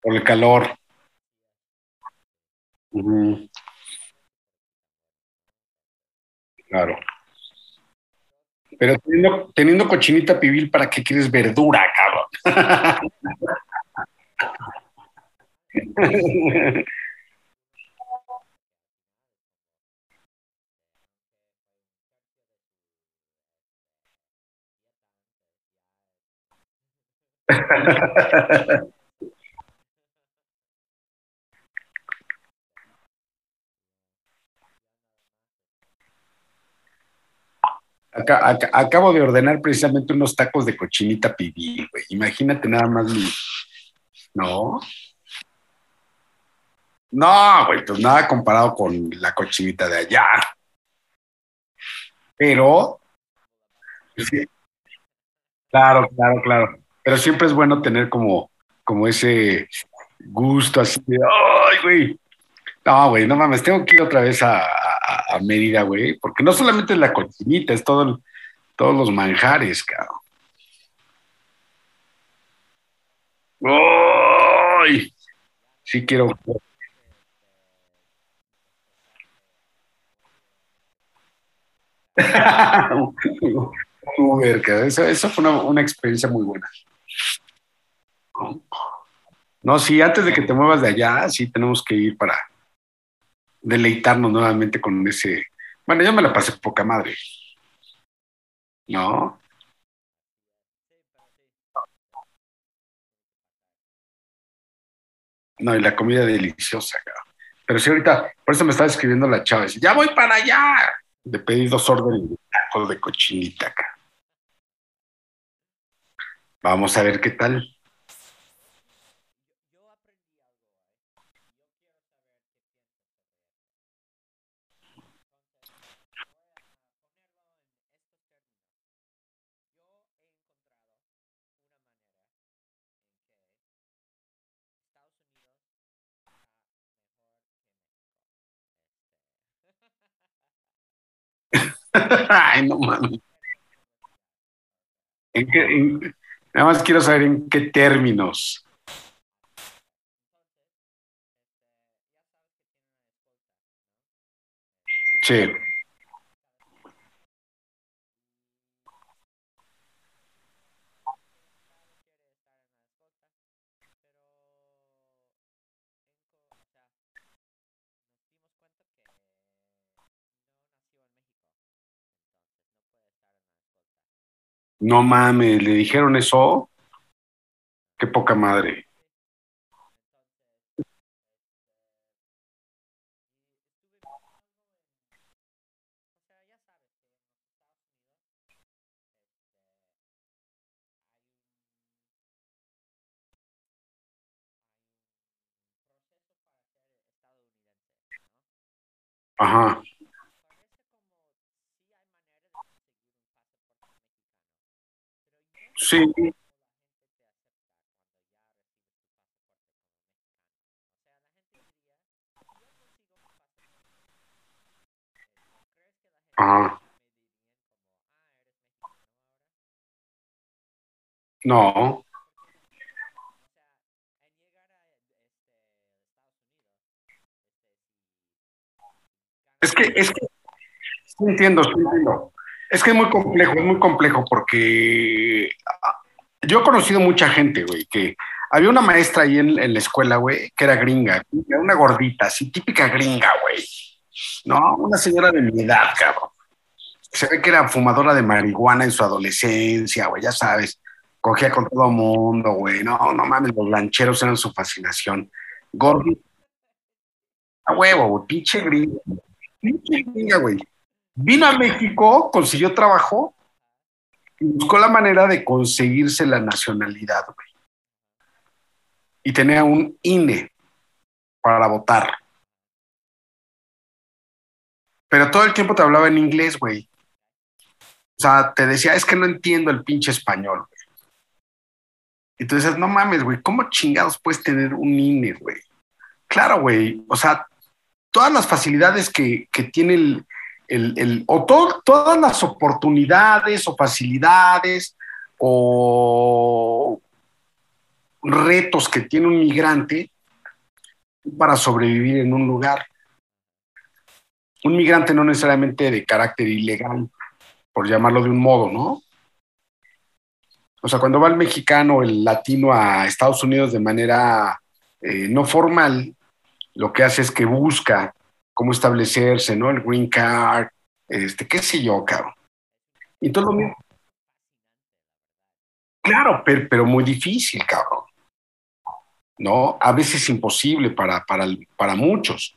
Por el calor. Ujú, claro. Pero teniendo, teniendo cochinita pibil, ¿para qué quieres verdura, cabrón? Aca- aca- acabo de ordenar precisamente unos tacos de cochinita pibil, güey. Imagínate nada más mi... ¿No? No, güey, pues nada comparado con la cochinita de allá. Pero, sí, claro, claro, claro. Pero siempre es bueno tener como, como ese gusto así de, ¡ay, güey! No, güey, no mames, tengo que ir otra vez a, a, a Mérida, güey, porque no solamente es la cochinita, es todo el, todos los manjares, cabrón. ¡Ay! Sí quiero... eso, eso fue una, una experiencia muy buena. No, sí, antes de que te muevas de allá, sí tenemos que ir para deleitarnos nuevamente con ese... Bueno, yo me la pasé poca madre, ¿no? No, y la comida deliciosa, cabrón. Pero sí, ahorita, por eso me estaba escribiendo la chava, dice, ¡ya voy para allá! De pedir dos órdenes de tacos de cochinita, acá. Vamos a ver qué tal. Ay, no mames. ¿En qué, en, nada más quiero saber en qué términos? Sí. No mames, ¿le dijeron eso? Qué poca madre. Ajá. Sí, ah, no, es que, es que, sí entiendo, sí entiendo. Es que es muy complejo, es muy complejo porque yo he conocido mucha gente, güey, que había una maestra ahí en, en la escuela, güey, que era gringa, una gordita, así típica gringa, güey, ¿no? Una señora de mi edad, cabrón. Se ve que era fumadora de marihuana en su adolescencia, güey, ya sabes, cogía con todo mundo, güey, no, no mames, los lancheros eran su fascinación. Gordita, a huevo, güey, pinche gringa, pinche gringa, güey. Vino a México, consiguió trabajo y buscó la manera de conseguirse la nacionalidad, güey. Y tenía un I N E para votar. Pero todo el tiempo te hablaba en inglés, güey. O sea, te decía, es que no entiendo el pinche español, güey. Y tú dices, no mames, güey, ¿cómo chingados puedes tener un I N E, güey? Claro, güey. O sea, todas las facilidades que, que tiene el... El, el, o to, todas las oportunidades o facilidades o retos que tiene un migrante para sobrevivir en un lugar. Un migrante no necesariamente de carácter ilegal, por llamarlo de un modo, ¿no? O sea, cuando va el mexicano o el latino a Estados Unidos de manera eh, no formal, lo que hace es que busca cómo establecerse, ¿no? El green card, este, qué sé yo, cabrón. Y todo lo mismo. Claro, pero, pero muy difícil, cabrón, ¿no? A veces imposible para, para, para muchos.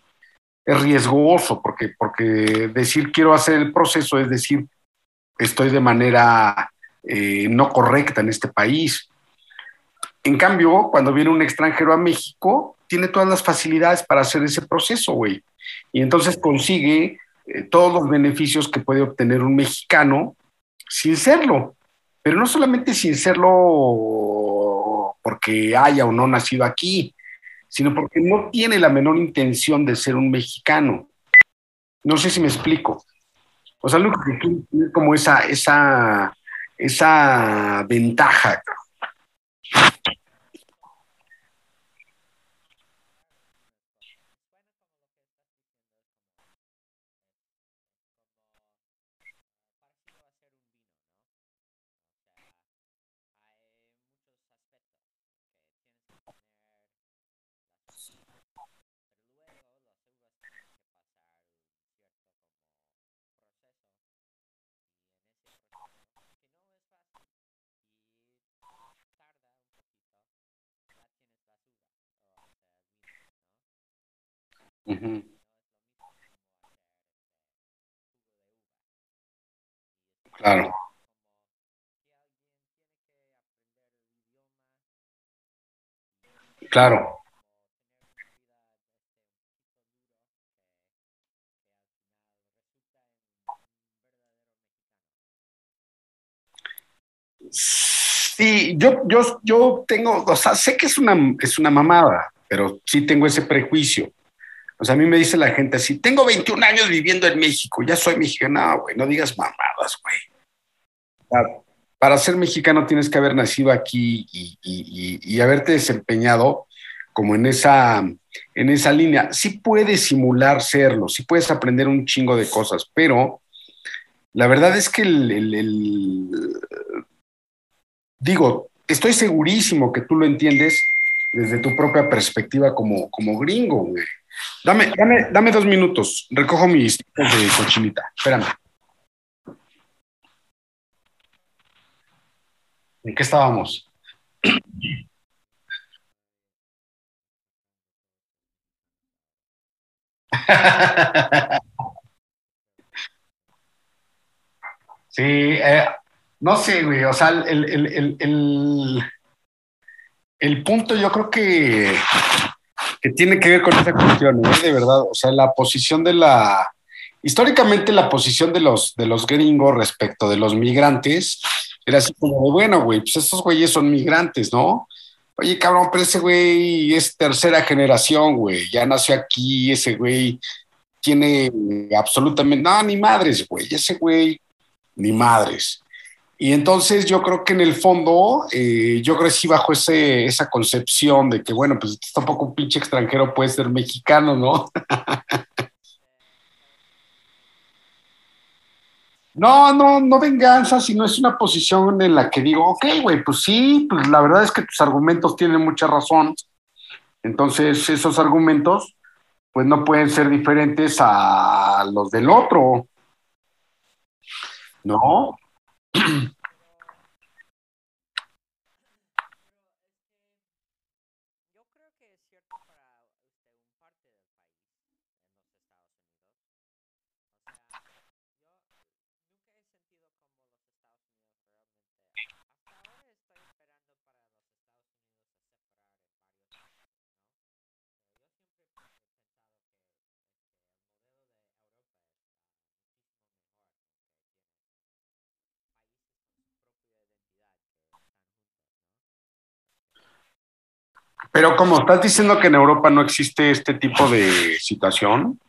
Es riesgoso porque, porque decir quiero hacer el proceso es decir estoy de manera eh, no correcta en este país. En cambio, cuando viene un extranjero a México, tiene todas las facilidades para hacer ese proceso, güey. Y entonces consigue eh, todos los beneficios que puede obtener un mexicano sin serlo. pero no solamente sin serlo porque haya o no nacido aquí, sino porque no tiene la menor intención de ser un mexicano. No sé si me explico. O sea, lo que quiere tener como esa, esa, esa ventaja. Uh-huh. Claro. Claro. Sí, yo, yo, yo tengo, o sea, sé que es una, es una mamada, pero sí tengo ese prejuicio. O sea, a mí me dice la gente así, tengo veintiún años viviendo en México, ya soy mexicano. No, güey, no digas mamadas, güey. Claro. Para ser mexicano tienes que haber nacido aquí y, y, y, y haberte desempeñado como en esa, en esa línea. Sí puedes simular serlo, sí puedes aprender un chingo de cosas, pero la verdad es que el, el, el... digo, estoy segurísimo que tú lo entiendes desde tu propia perspectiva como, como gringo, güey. Dame, dame, dame dos minutos, recojo mis tipos de cochinita, espérame. ¿En qué estábamos? Sí, eh, no sé, güey, o sea, el, el, el, el, el punto yo creo que... que tiene que ver con esta cuestión, ¿eh? De verdad, o sea, la posición de la... Históricamente la posición de los, de los gringos respecto de los migrantes era así como de, bueno, güey, pues estos güeyes son migrantes, ¿no? Oye, cabrón, pero ese güey es tercera generación, güey, ya nació aquí, ese güey tiene absolutamente... No, ni madres, güey, ese güey, ni madres. Y entonces yo creo que en el fondo, eh, yo crecí bajo ese, esa concepción de que, bueno, pues tampoco un pinche extranjero puede ser mexicano, ¿no? No, no, no venganza, sino es una posición en la que digo, ok, güey, pues sí, pues la verdad es que tus argumentos tienen mucha razón. Entonces esos argumentos, pues no pueden ser diferentes a los del otro, ¿no? Pero como estás diciendo que en Europa no existe este tipo de situación.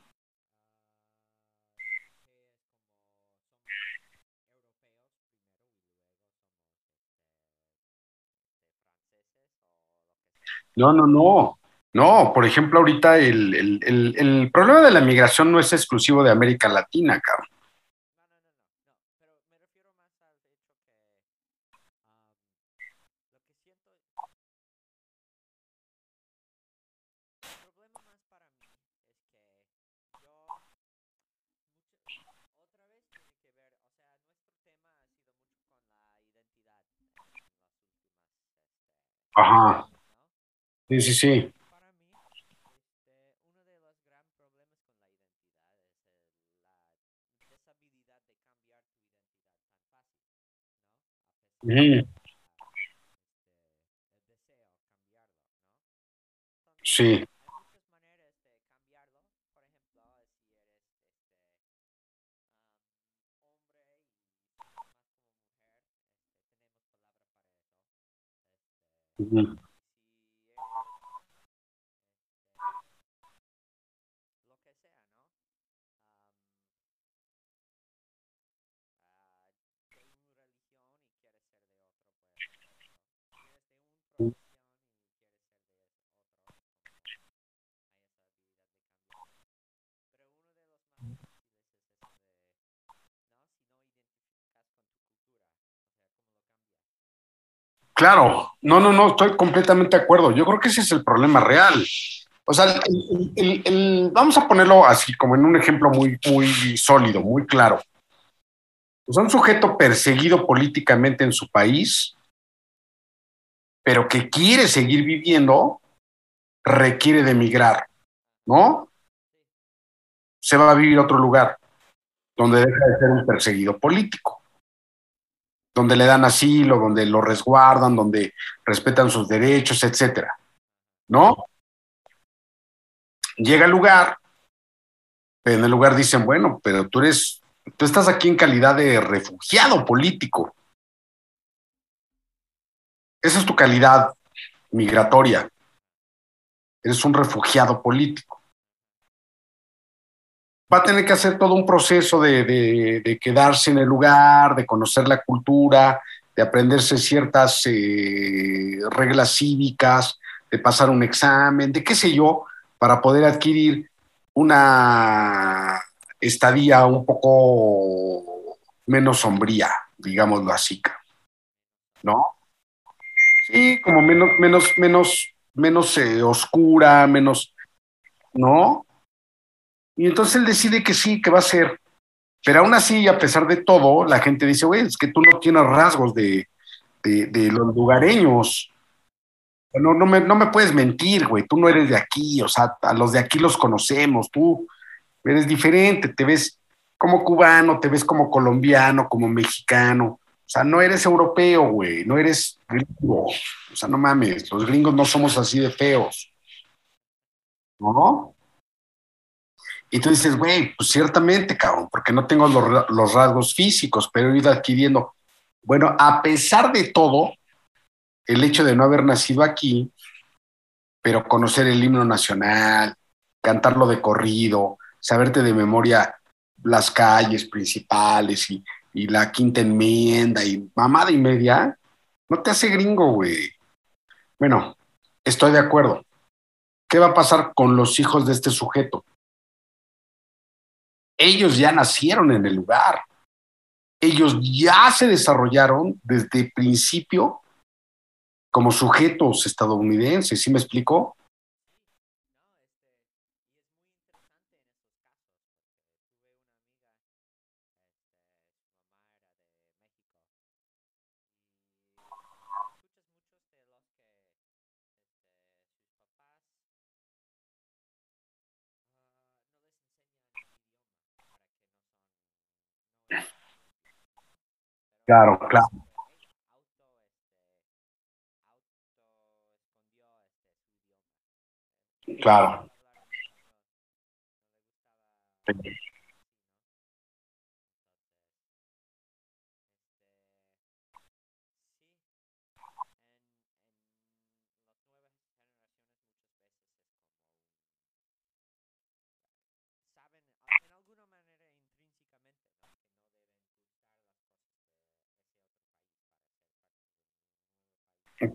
No, no, no. No, por ejemplo, ahorita el, el, el, el problema de la migración no es exclusivo de América Latina, cabrón. Ajá. Sí, sí, sí. Ujú. Sí, Ujú. Claro, no, no, no, estoy completamente de acuerdo. Yo creo que ese es el problema real. O sea, el- el- el- el- vamos a ponerlo así, como en un ejemplo muy, muy sólido, muy claro. O sea, un sujeto perseguido políticamente en su país, pero que quiere seguir viviendo, requiere de emigrar, ¿no? Se va a vivir a otro lugar, donde deja de ser un perseguido político, donde le dan asilo, donde lo resguardan, donde respetan sus derechos, etcétera, ¿no? Llega al lugar, en el lugar dicen, bueno, pero tú eres, tú estás aquí en calidad de refugiado político, esa es tu calidad migratoria, eres un refugiado político. Va a tener que hacer todo un proceso de, de- de quedarse en el lugar, de conocer la cultura, de aprenderse ciertas eh, reglas cívicas, de pasar un examen, de qué sé yo, para poder adquirir una estadía un poco menos sombría, digámoslo así, ¿no? Sí, como menos, menos, menos, menos eh, oscura, menos, ¿no? Y entonces él decide que sí, que va a ser. Pero aún así, a pesar de todo, la gente dice, güey, es que tú no tienes rasgos de, de- de los lugareños. No, no me, no me puedes mentir, güey, tú no eres de aquí, o sea, a los de aquí los conocemos, tú eres diferente, te ves como cubano, te ves como colombiano, como mexicano. O sea, no eres europeo, güey, no eres gringo. O sea, no mames, los gringos no somos así de feos, ¿no? Y tú dices, güey, pues ciertamente, cabrón, porque no tengo los, ra- los rasgos físicos, pero he ido adquiriendo. Bueno, a pesar de todo, el hecho de no haber nacido aquí, pero conocer el himno nacional, cantarlo de corrido, saberte de memoria las calles principales y, y la quinta enmienda y mamada y media, no te hace gringo, güey. Bueno, estoy de acuerdo. ¿Qué va a pasar con los hijos de este sujeto? Ellos ya nacieron en el lugar. Ellos ya se desarrollaron desde principio como sujetos estadounidenses, ¿sí me explico? Claro, claro. Claro.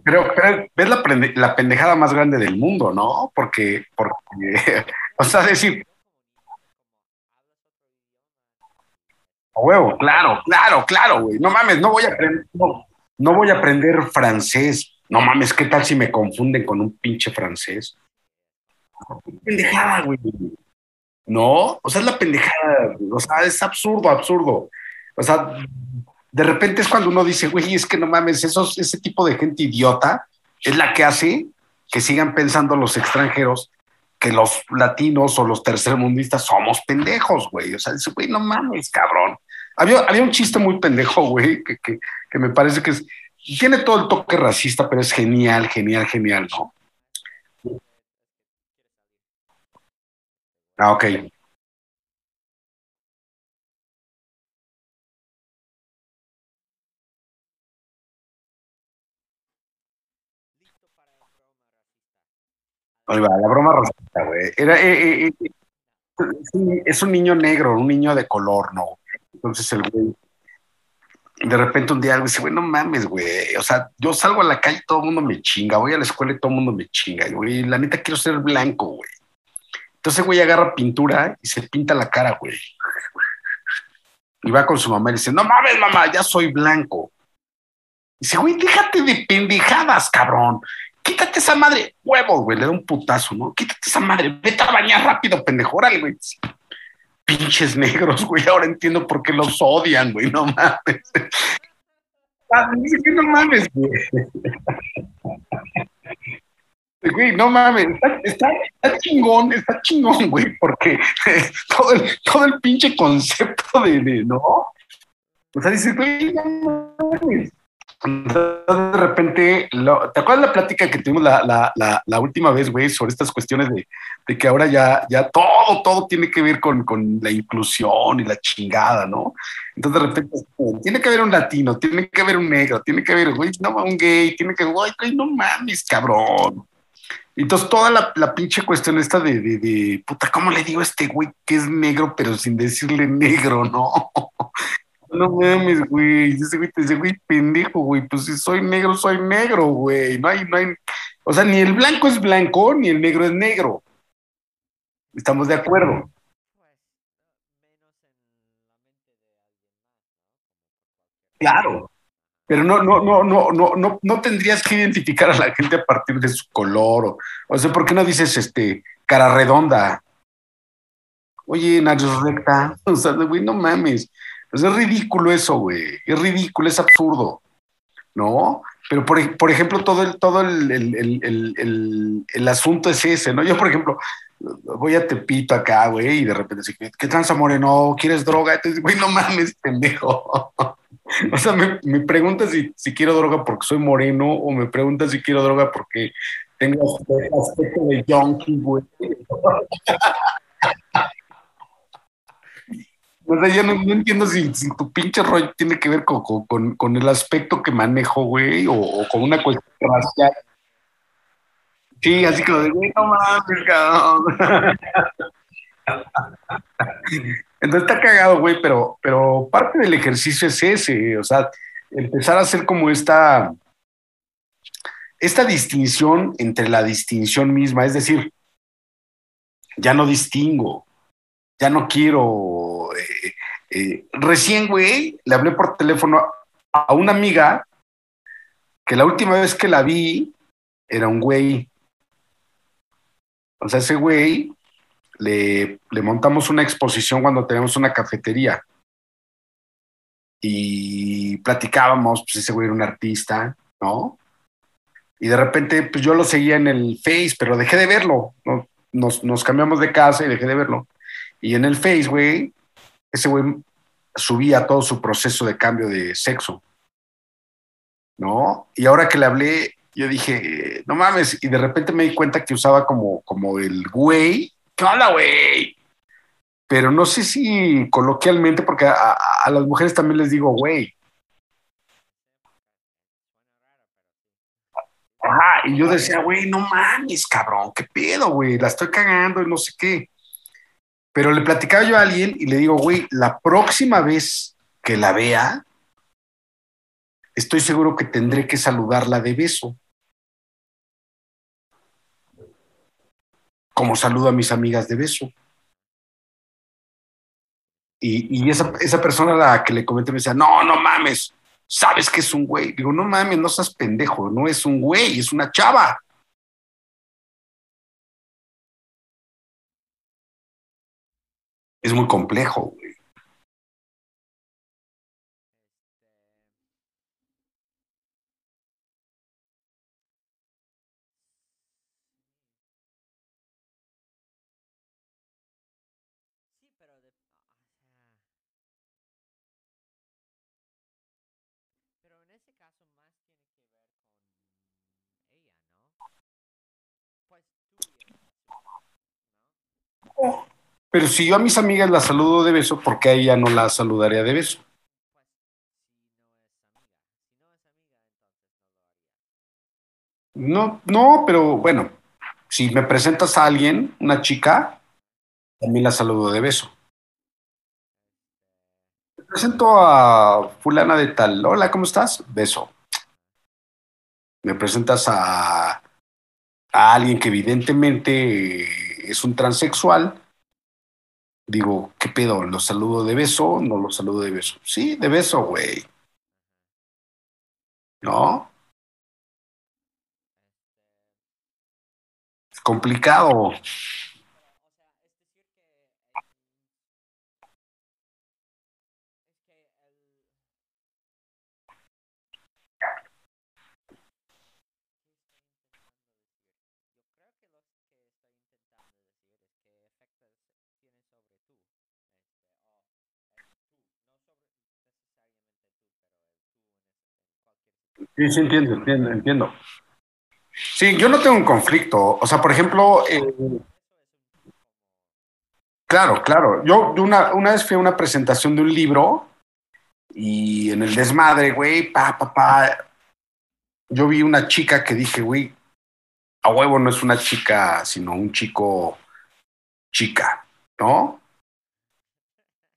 Pero, pero ves la, prende- la pendejada más grande del mundo, ¿no? Porque, porque, o sea, decir, a huevo, claro, claro, claro, güey. No mames, no voy a aprender, no, no voy a aprender francés. No mames, ¿qué tal si me confunden con un pinche francés? Pendejada, güey. No, o sea, es la pendejada, o sea, es absurdo, absurdo. O sea, de repente es cuando uno dice, güey, es que no mames, esos, ese tipo de gente idiota es la que hace que sigan pensando los extranjeros que los latinos o los tercermundistas somos pendejos, güey. O sea, dice, güey, no mames, cabrón. Había, había un chiste muy pendejo, güey, que, que, que me parece que es, tiene todo el toque racista, pero es genial, genial, genial, ¿no? Ah, ok. Ahí va, la broma rosita, güey. Era, eh, eh, eh, es, un, es un niño negro, un niño de color, ¿no? Entonces el güey, de repente un día algo dice, güey, no mames, güey. O sea, yo salgo a la calle y todo el mundo me chinga. Voy a la escuela y todo el mundo me chinga. Güey, la neta quiero ser blanco, güey. Entonces, güey, agarra pintura y se pinta la cara, güey. Y va con su mamá y dice, no mames, mamá, ya soy blanco. Y dice, güey, déjate de pendejadas, cabrón. Quítate esa madre. Huevos, güey, le da un putazo, ¿no? Quítate esa madre. Vete a bañar rápido, pendejo. Órale, güey. Pinches negros, güey, ahora entiendo por qué los odian, güey, no mames. No mames, güey. Güey, no mames, está, está, está chingón, está chingón, güey, porque todo el, todo el pinche concepto de, de, ¿no? O sea, dices, güey, no mames. Entonces, de repente, lo, ¿te acuerdas la plática que tuvimos la, la, la, la última vez, güey, sobre estas cuestiones de, de que ahora ya, ya todo, todo tiene que ver con, con la inclusión y la chingada, ¿no? Entonces, de repente, tiene que haber un latino, tiene que haber un negro, tiene que haber, güey, no, un gay, tiene que, güey, no mames, cabrón. Entonces, toda la, la pinche cuestión esta de, de, de, puta, ¿cómo le digo a este güey que es negro, pero sin decirle negro, no? No mames, güey. Ese güey te dice, güey, pendejo, güey. Pues si soy negro, soy negro, güey. No hay, no hay. O sea, ni el blanco es blanco, ni el negro es negro. ¿Estamos de acuerdo? Claro. Pero no, no, no, no, no, no, no tendrías que identificar a la gente a partir de su color. O, o sea, ¿por qué no dices este cara redonda? Oye, nariz recta. O sea, güey, no mames. Pues es ridículo eso, güey. Es ridículo, es absurdo, ¿no? Pero, por, por ejemplo, todo, el, todo el, el, el, el, el, el asunto es ese, ¿no? Yo, por ejemplo, voy a Tepito acá, güey, y de repente así, ¿qué tranza, moreno? ¿Quieres droga? Entonces, güey, no mames, pendejo. O sea, me, me preguntas si, si quiero droga porque soy moreno o me preguntas si quiero droga porque tengo aspecto de junkie, güey. O sea, yo no, no entiendo si, si tu pinche rollo tiene que ver con, con, con el aspecto que manejo, güey, o, o con una cuestión racial. Sí, así que lo de, güey, no mames, cabrón. Entonces está cagado, güey, pero, pero parte del ejercicio es ese, o sea, empezar a hacer como esta, esta distinción entre la distinción misma, es decir, ya no distingo, ya no quiero... Eh, eh. Recién, güey, le hablé por teléfono a una amiga que la última vez que la vi era un güey. O sea, ese güey le, le montamos una exposición cuando teníamos una cafetería. Y platicábamos, pues ese güey era un artista, ¿no? Y de repente, pues yo lo seguía en el Face, pero dejé de verlo. ¿No? Nos, nos cambiamos de casa y dejé de verlo. Y en el Face, güey, ese güey subía todo su proceso de cambio de sexo, ¿no? Y ahora que le hablé, yo dije, no mames, y de repente me di cuenta que usaba como, como el güey, ¿qué onda, güey? Pero no sé si coloquialmente, porque a, a, a las mujeres también les digo güey. Ajá, y yo decía, güey, no mames, cabrón, qué pedo, güey, la estoy cagando y no sé qué. Pero le platicaba yo a alguien y le digo, güey, la próxima vez que la vea, estoy seguro que tendré que saludarla de beso. Como saludo a mis amigas de beso. Y, y esa, esa persona a la que le comenté me decía, no, no mames, sabes que es un güey. Digo, no mames, no seas pendejo, no es un güey, es una chava. Es muy complejo, güey. Pero si yo a mis amigas las saludo de beso, ¿por qué a ella no la saludaría de beso? No, no, pero bueno, Si me presentas a alguien, una chica, también la saludo de beso. Te presento a fulana de tal. Hola, ¿cómo estás? Beso. Me presentas a, a alguien que evidentemente es un transexual. Digo, ¿qué pedo? ¿Lo saludo de beso? ¿No lo saludo de beso? Sí, de beso, güey. ¿No? Es complicado. Sí, sí, entiendo, entiendo, entiendo. Sí, yo no tengo un conflicto. O sea, por ejemplo, eh, claro, claro. Yo una, una vez fui a una presentación de un libro y en el desmadre, güey, pa, pa, pa, yo vi una chica que dije, güey, a huevo no es una chica, sino un chico, chica, ¿no?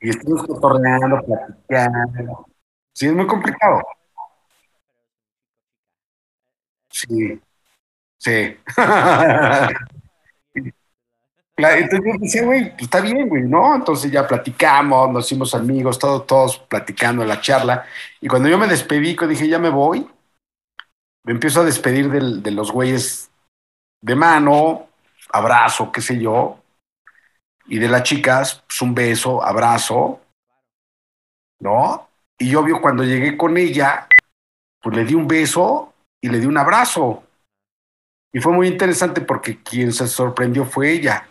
Y estuvimos cotorreando, platicando. Sí, es muy complicado. Sí, sí. Claro, entonces yo decía, güey, pues está bien, güey, ¿no? Entonces ya platicamos, nos hicimos amigos, todo- todos platicando en la charla. Y cuando yo me despedí, que dije, ya me voy, me empiezo a despedir del- de los güeyes de mano, abrazo, qué sé yo, y de las chicas, pues un beso, abrazo, ¿no? Y obvio, cuando llegué con ella, pues le di un beso y le di un abrazo. Y fue muy interesante porque quien se sorprendió fue ella.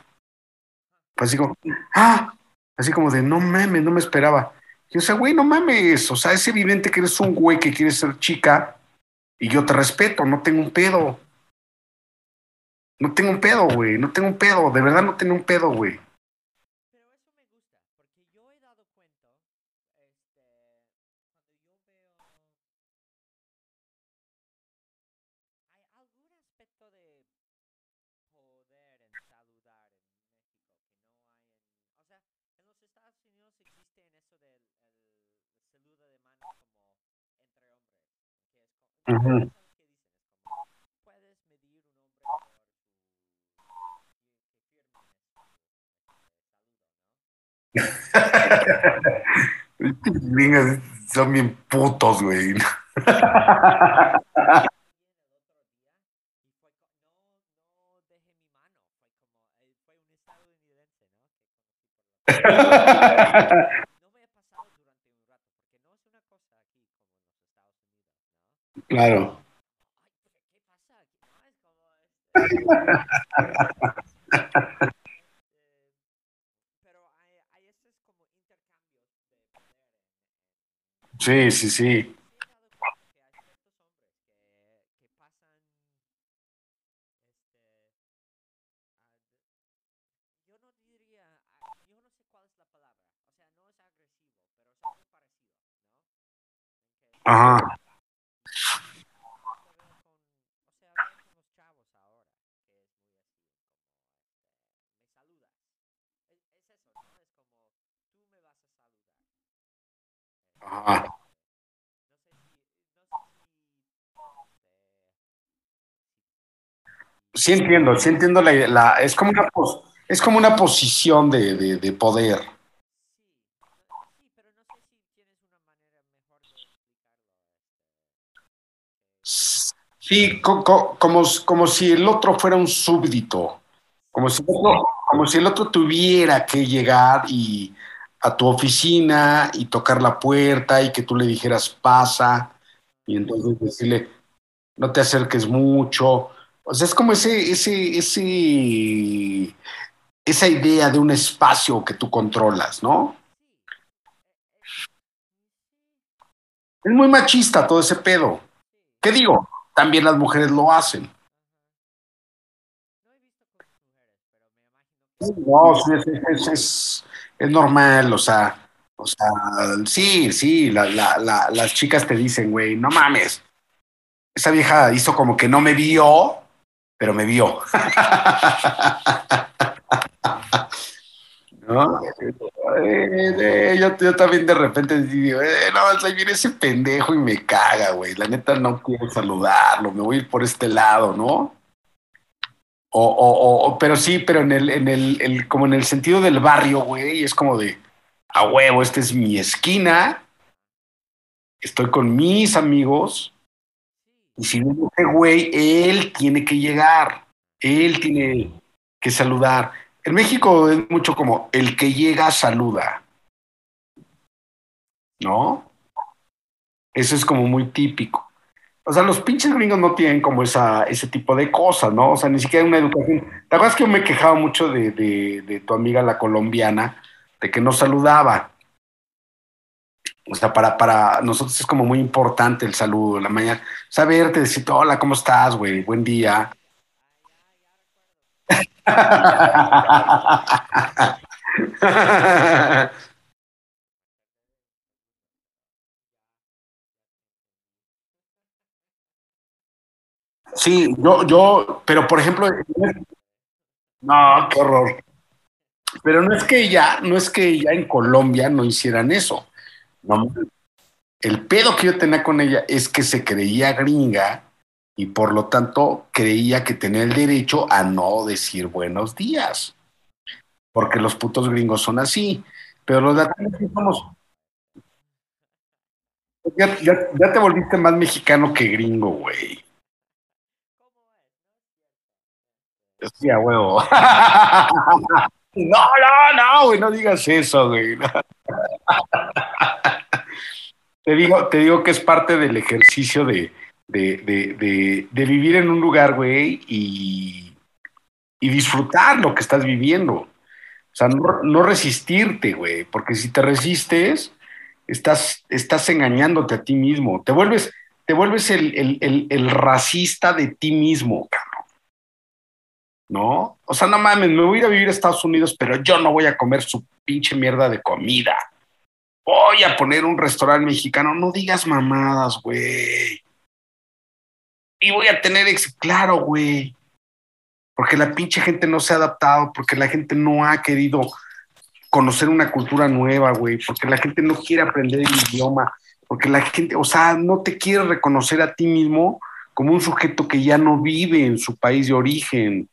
Fue así como, ah, así como de, no mames, no me esperaba. Yo decía, güey, no mames, o sea, es evidente que eres un güey que quiere ser chica y yo te respeto, no tengo un pedo, no tengo un pedo, güey, no tengo un pedo, de verdad no tengo un pedo, güey. Ujú. Estos gringos son bien putos, güey. Claro. Sí, sí, sí. Ajá. Ajá. Sí entiendo, sí entiendo la, la- es como una pos- es como una posición de, de, de poder. Sí, co- co- como, como si el otro fuera un súbdito, como si el otro, como si el otro tuviera que llegar y a tu oficina y tocar la puerta y que tú le dijeras pasa y entonces decirle no te acerques mucho. O sea, es como ese, ese, ese, esa idea de un espacio que tú controlas, ¿no? Es muy machista todo ese pedo. ¿Qué digo? También las mujeres lo hacen. No, sí, es, es- es- es normal, o sea, o sea, sí, sí, la- la- la- las chicas te dicen, güey, no mames, esa vieja hizo como que no me vio pero me vio. ¿No? Eh, eh, yo, yo también de repente digo, eh, no, o sea, viene ese pendejo y me caga, güey. La neta no quiero saludarlo, me voy a ir por este lado, ¿no? O, o, o, pero sí, pero en el, en el, el, como en el sentido del barrio, güey, es como de, a huevo, esta es mi esquina, estoy con mis amigos, y si no, ese güey, él tiene que llegar, él tiene que saludar. En México es mucho como el que llega saluda, ¿no? Eso es como muy típico. O sea, los pinches gringos no tienen como esa, ese tipo de cosas, ¿no? O sea, ni siquiera una educación. La verdad es que yo me he quejado mucho de, de, de tu amiga la colombiana, de que no saludaba. O sea, para, para nosotros es como muy importante el saludo en la mañana. O sea, verte, decirte, hola, ¿cómo estás, güey? Buen día. Sí, yo, yo, pero por ejemplo, no, qué horror. Pero no es que ya, no es que ya en Colombia no hicieran eso. No. El pedo que yo tenía con ella es que se creía gringa. Y por lo tanto creía que tenía el derecho a no decir buenos días. Porque los putos gringos son así. Pero los latinos sí somos. Ya, ya, ya te volviste más mexicano que gringo, güey. Sí, a huevo. No, no, no, güey, no digas eso, güey. Te digo, te digo que es parte del ejercicio de. De, de, de, de vivir en un lugar, güey, y, y disfrutar lo que estás viviendo. O sea, no, no resistirte, güey, porque si te resistes, estás, estás engañándote a ti mismo. Te vuelves, te vuelves el, el, el, el racista de ti mismo, cabrón. ¿No? O sea, no mames, me voy a ir a vivir a Estados Unidos, pero yo no voy a comer su pinche mierda de comida. Voy a poner un restaurante mexicano. No digas mamadas, güey. Y voy a tener éxito. Claro, güey. Porque la pinche gente no se ha adaptado, porque la gente no ha querido conocer una cultura nueva, güey, porque la gente no quiere aprender el idioma, porque la gente, o sea, no te quiere reconocer a ti mismo como un sujeto que ya no vive en su país de origen.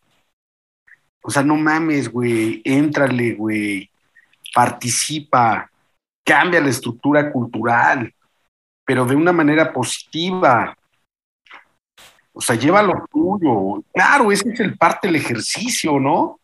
O sea, no mames, güey. Éntrale, güey. Participa. Cambia la estructura cultural, pero de una manera positiva. O sea, lleva lo tuyo. Claro, ese es el parte del ejercicio, ¿no?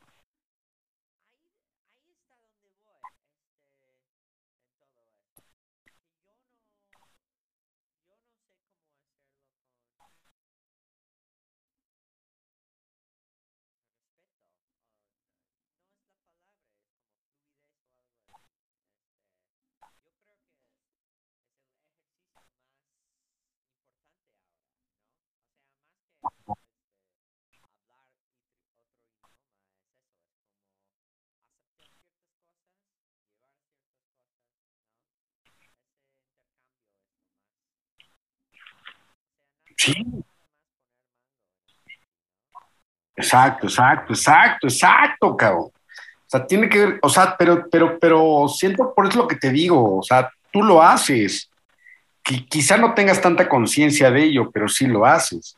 Sí, exacto, exacto, exacto, exacto, cabrón. O sea, tiene que ver, o sea, pero, pero, pero siento por eso lo que te digo, o sea, tú lo haces. Qu- quizá no tengas tanta conciencia de ello, pero sí lo haces.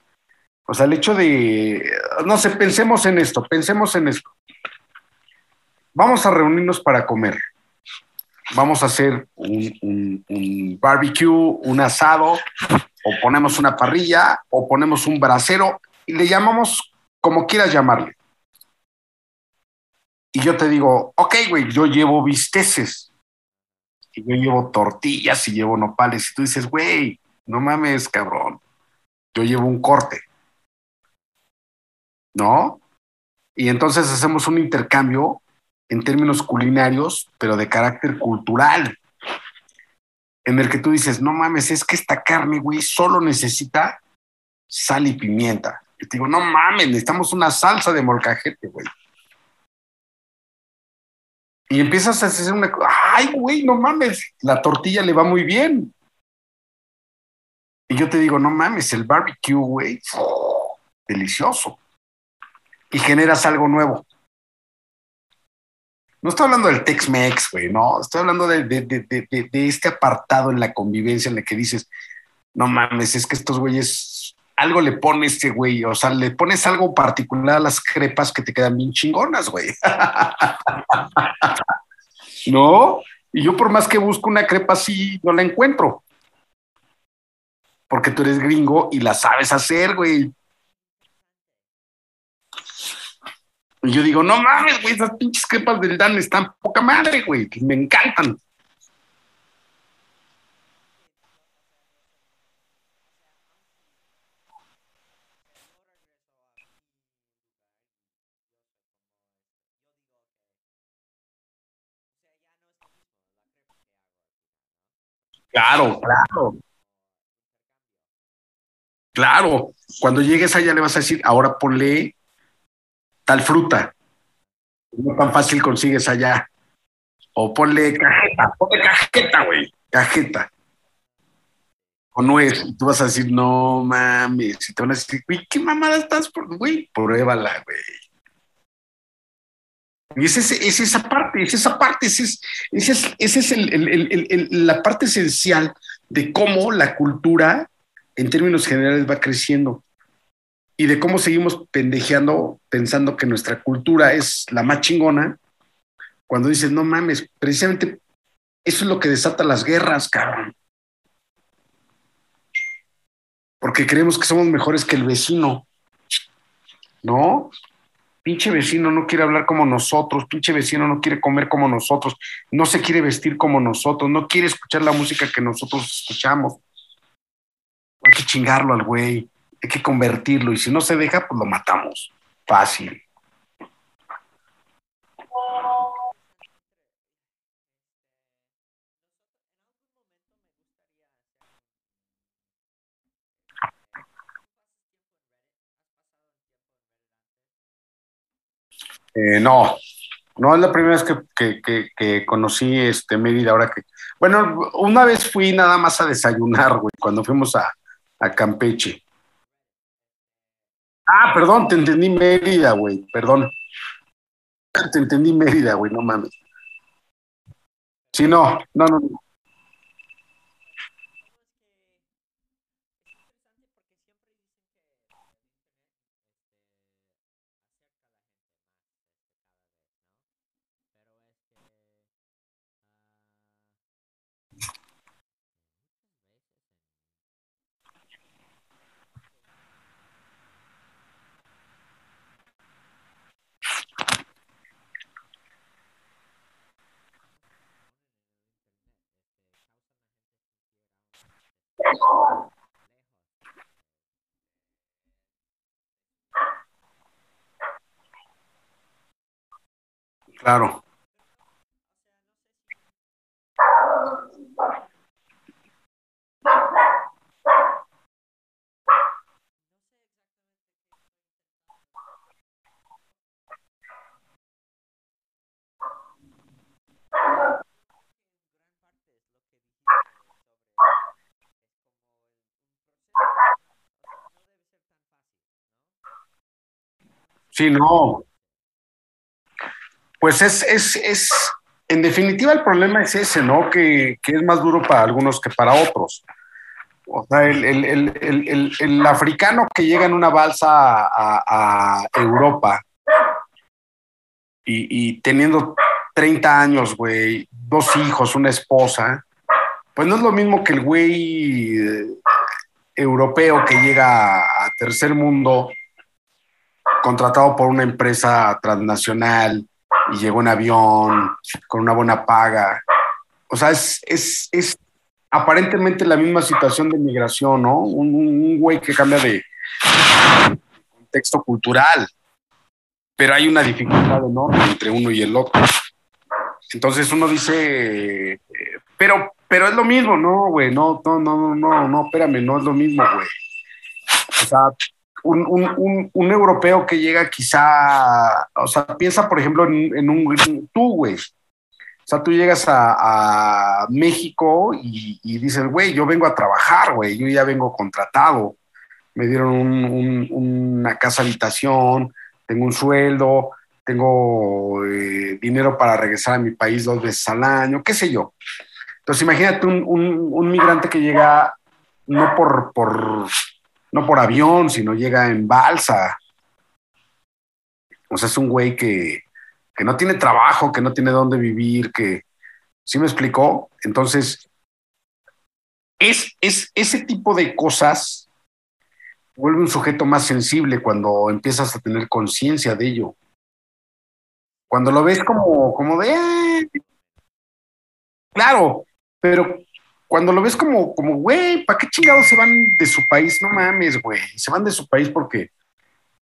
O sea, el hecho de, no sé, pensemos en esto, pensemos en esto. Vamos a reunirnos para comer. Vamos a hacer un, un, un barbecue, un asado. O ponemos una parrilla, o ponemos un brasero, y le llamamos como quieras llamarle. Y yo te digo, ok, güey, yo llevo bisteces, y yo llevo tortillas, y llevo nopales. Y tú dices, güey, no mames, cabrón. Yo llevo un corte, ¿no? Y entonces hacemos un intercambio en términos culinarios, pero de carácter cultural, en el que tú dices, no mames, es que esta carne, güey, solo necesita sal y pimienta. Y te digo, no mames, necesitamos una salsa de molcajete, güey. Y empiezas a hacer una cosa, ay, güey, no mames, la tortilla le va muy bien. Y yo te digo, no mames, el barbecue, güey, delicioso. y generas algo nuevo. No estoy hablando del Tex-Mex, güey, no. Estoy hablando de, de, de, de, de este apartado en la convivencia en la que dices, no mames, es que estos güeyes, algo le pone este güey, o sea, le pones algo particular a las crepas que te quedan bien chingonas, güey. ¿No? Y yo por más que busco una crepa así, no la encuentro. Porque tú eres gringo y la sabes hacer, güey. Y yo digo, no mames, güey, esas pinches crepas del Dan están poca madre, güey, me encantan. Claro, claro. Claro, cuando llegues allá le vas a decir, ahora ponle tal fruta. No tan fácil consigues allá. O ponle cajeta, ponle cajeta, güey, cajeta. O nuez, y tú vas a decir, no mames, y te van a decir, güey, ¿qué mamada estás por, güey? Pruébala, güey. Y es, ese, es esa parte, es esa parte, esa es, ese es, ese es el, el, el, el, la parte esencial de cómo la cultura, en términos generales, va creciendo. Y de cómo seguimos pendejeando, pensando que nuestra cultura es la más chingona, cuando dices, no mames, precisamente eso es lo que desata las guerras, cabrón. Porque creemos que somos mejores que el vecino, ¿no? Pinche vecino no quiere hablar como nosotros, pinche vecino no quiere comer como nosotros, no se quiere vestir como nosotros, no quiere escuchar la música que nosotros escuchamos. Hay que chingarlo al güey. Hay que convertirlo, y si no se deja, pues lo matamos. Fácil. Eh, no, no es la primera vez que, que, que, que conocí este Mérida, ahora que... Bueno, una vez fui nada más a desayunar, güey, cuando fuimos a, a Campeche. Ah, perdón, te entendí Mérida, güey, perdón. Te entendí Mérida, güey, no mames. Sí, no, no, no. no. Claro. Sí, no. Pues es, es, es, en definitiva el problema es ese, ¿no? Que, que es más duro para algunos que para otros. O sea, el, el, el, el, el, el africano que llega en una balsa a, a Europa y, y teniendo treinta años, güey, dos hijos, una esposa, pues no es lo mismo que el güey europeo que llega a tercer mundo contratado por una empresa transnacional, y llegó en avión, con una buena paga. O sea, es, es, es aparentemente la misma situación de migración, ¿no? Un, un, un güey que cambia de contexto cultural, pero hay una dificultad enorme entre uno y el otro. Entonces uno dice, pero, pero es lo mismo, no, güey, no, no, no, no, no, espérame, no es lo mismo, güey. O sea, Un, un, un, un europeo que llega quizá, o sea, piensa por ejemplo en, en un, tú güey, o sea, tú llegas a, a México y, y dices, güey, yo vengo a trabajar, güey, yo ya vengo contratado, me dieron un, un, una casa habitación, tengo un sueldo, tengo eh, dinero para regresar a mi país dos veces al año, qué sé yo. Entonces imagínate un, un, un migrante que llega no por, por, no por avión, sino llega en balsa. O sea, es un güey que, que no tiene trabajo, que no tiene dónde vivir, que... ¿Sí me explicó? Entonces, es, es, ese tipo de cosas vuelve un sujeto más sensible cuando empiezas a tener conciencia de ello. Cuando lo ves como, como de... Eh, claro, pero cuando lo ves como, como, güey, ¿para qué chingados se van de su país? No mames, güey. Se van de su país porque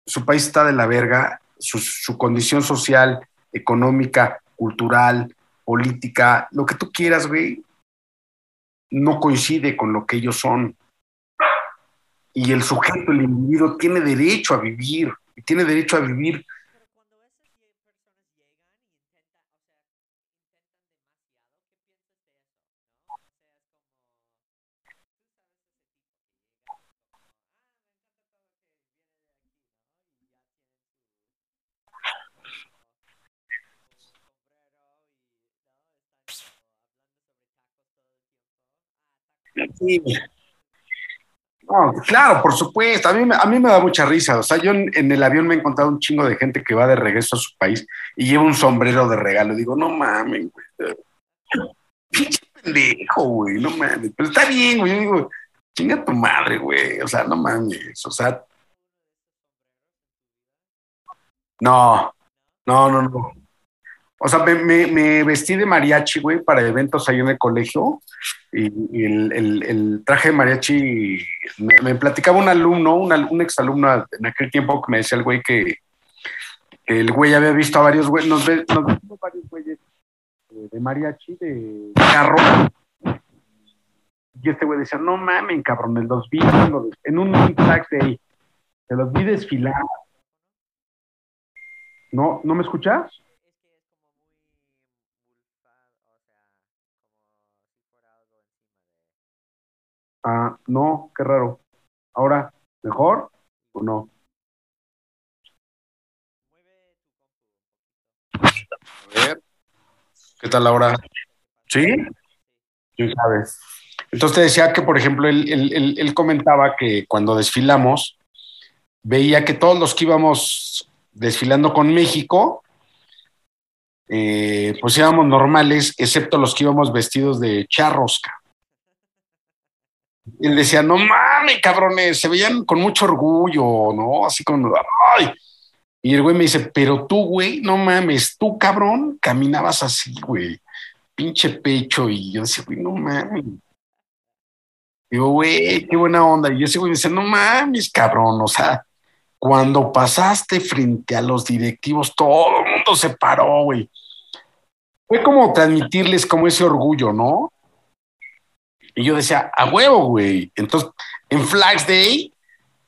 su país está de la verga, su, su condición social, económica, cultural, política, lo que tú quieras, güey, no coincide con lo que ellos son. Y el sujeto, el individuo, tiene derecho a vivir, y tiene derecho a vivir. Sí. No, claro, por supuesto. A mí, a mí me da mucha risa. O sea, yo en, en el avión me he encontrado un chingo de gente que va de regreso a su país y lleva un sombrero de regalo. Digo, no mames, güey. Pinche pendejo, güey. No mames. Pero está bien, güey. Yo digo, chinga tu madre, güey. O sea, no mames. O sea, no, no, no, no. O sea, me, me, me vestí de mariachi, güey, para eventos ahí en el colegio. Y, y el, el, el traje de mariachi, me, me platicaba un alumno, una, una exalumna en aquel tiempo que me decía el güey que, que el güey había visto a varios güeyes, nos, ve, nos vimos varios güeyes de mariachi, de carro. Y este güey decía, no mamen, cabrón, los vi en un track day, te los vi desfilar. ¿No, no me escuchas? Ah, no, qué raro. Ahora, ¿mejor o no? A ver, ¿qué tal ahora? ¿Sí? Sí, sabes. Entonces te decía que, por ejemplo, él, él, él, él comentaba que cuando desfilamos, veía que todos los que íbamos desfilando con México, eh, pues íbamos normales, excepto los que íbamos vestidos de charrosca. Él decía, no mames, cabrones, se veían con mucho orgullo, ¿no? Así como, ¡ay! Y el güey me dice, pero tú, güey, no mames, tú, cabrón, caminabas así, güey, pinche pecho. Y yo decía, güey, no mames. Digo, güey, qué buena onda. Y ese güey me dice, no mames, cabrón, o sea, cuando pasaste frente a los directivos, todo el mundo se paró, güey. Fue como transmitirles como ese orgullo, ¿no? Y yo decía, a huevo, güey. Entonces, en Flags Day,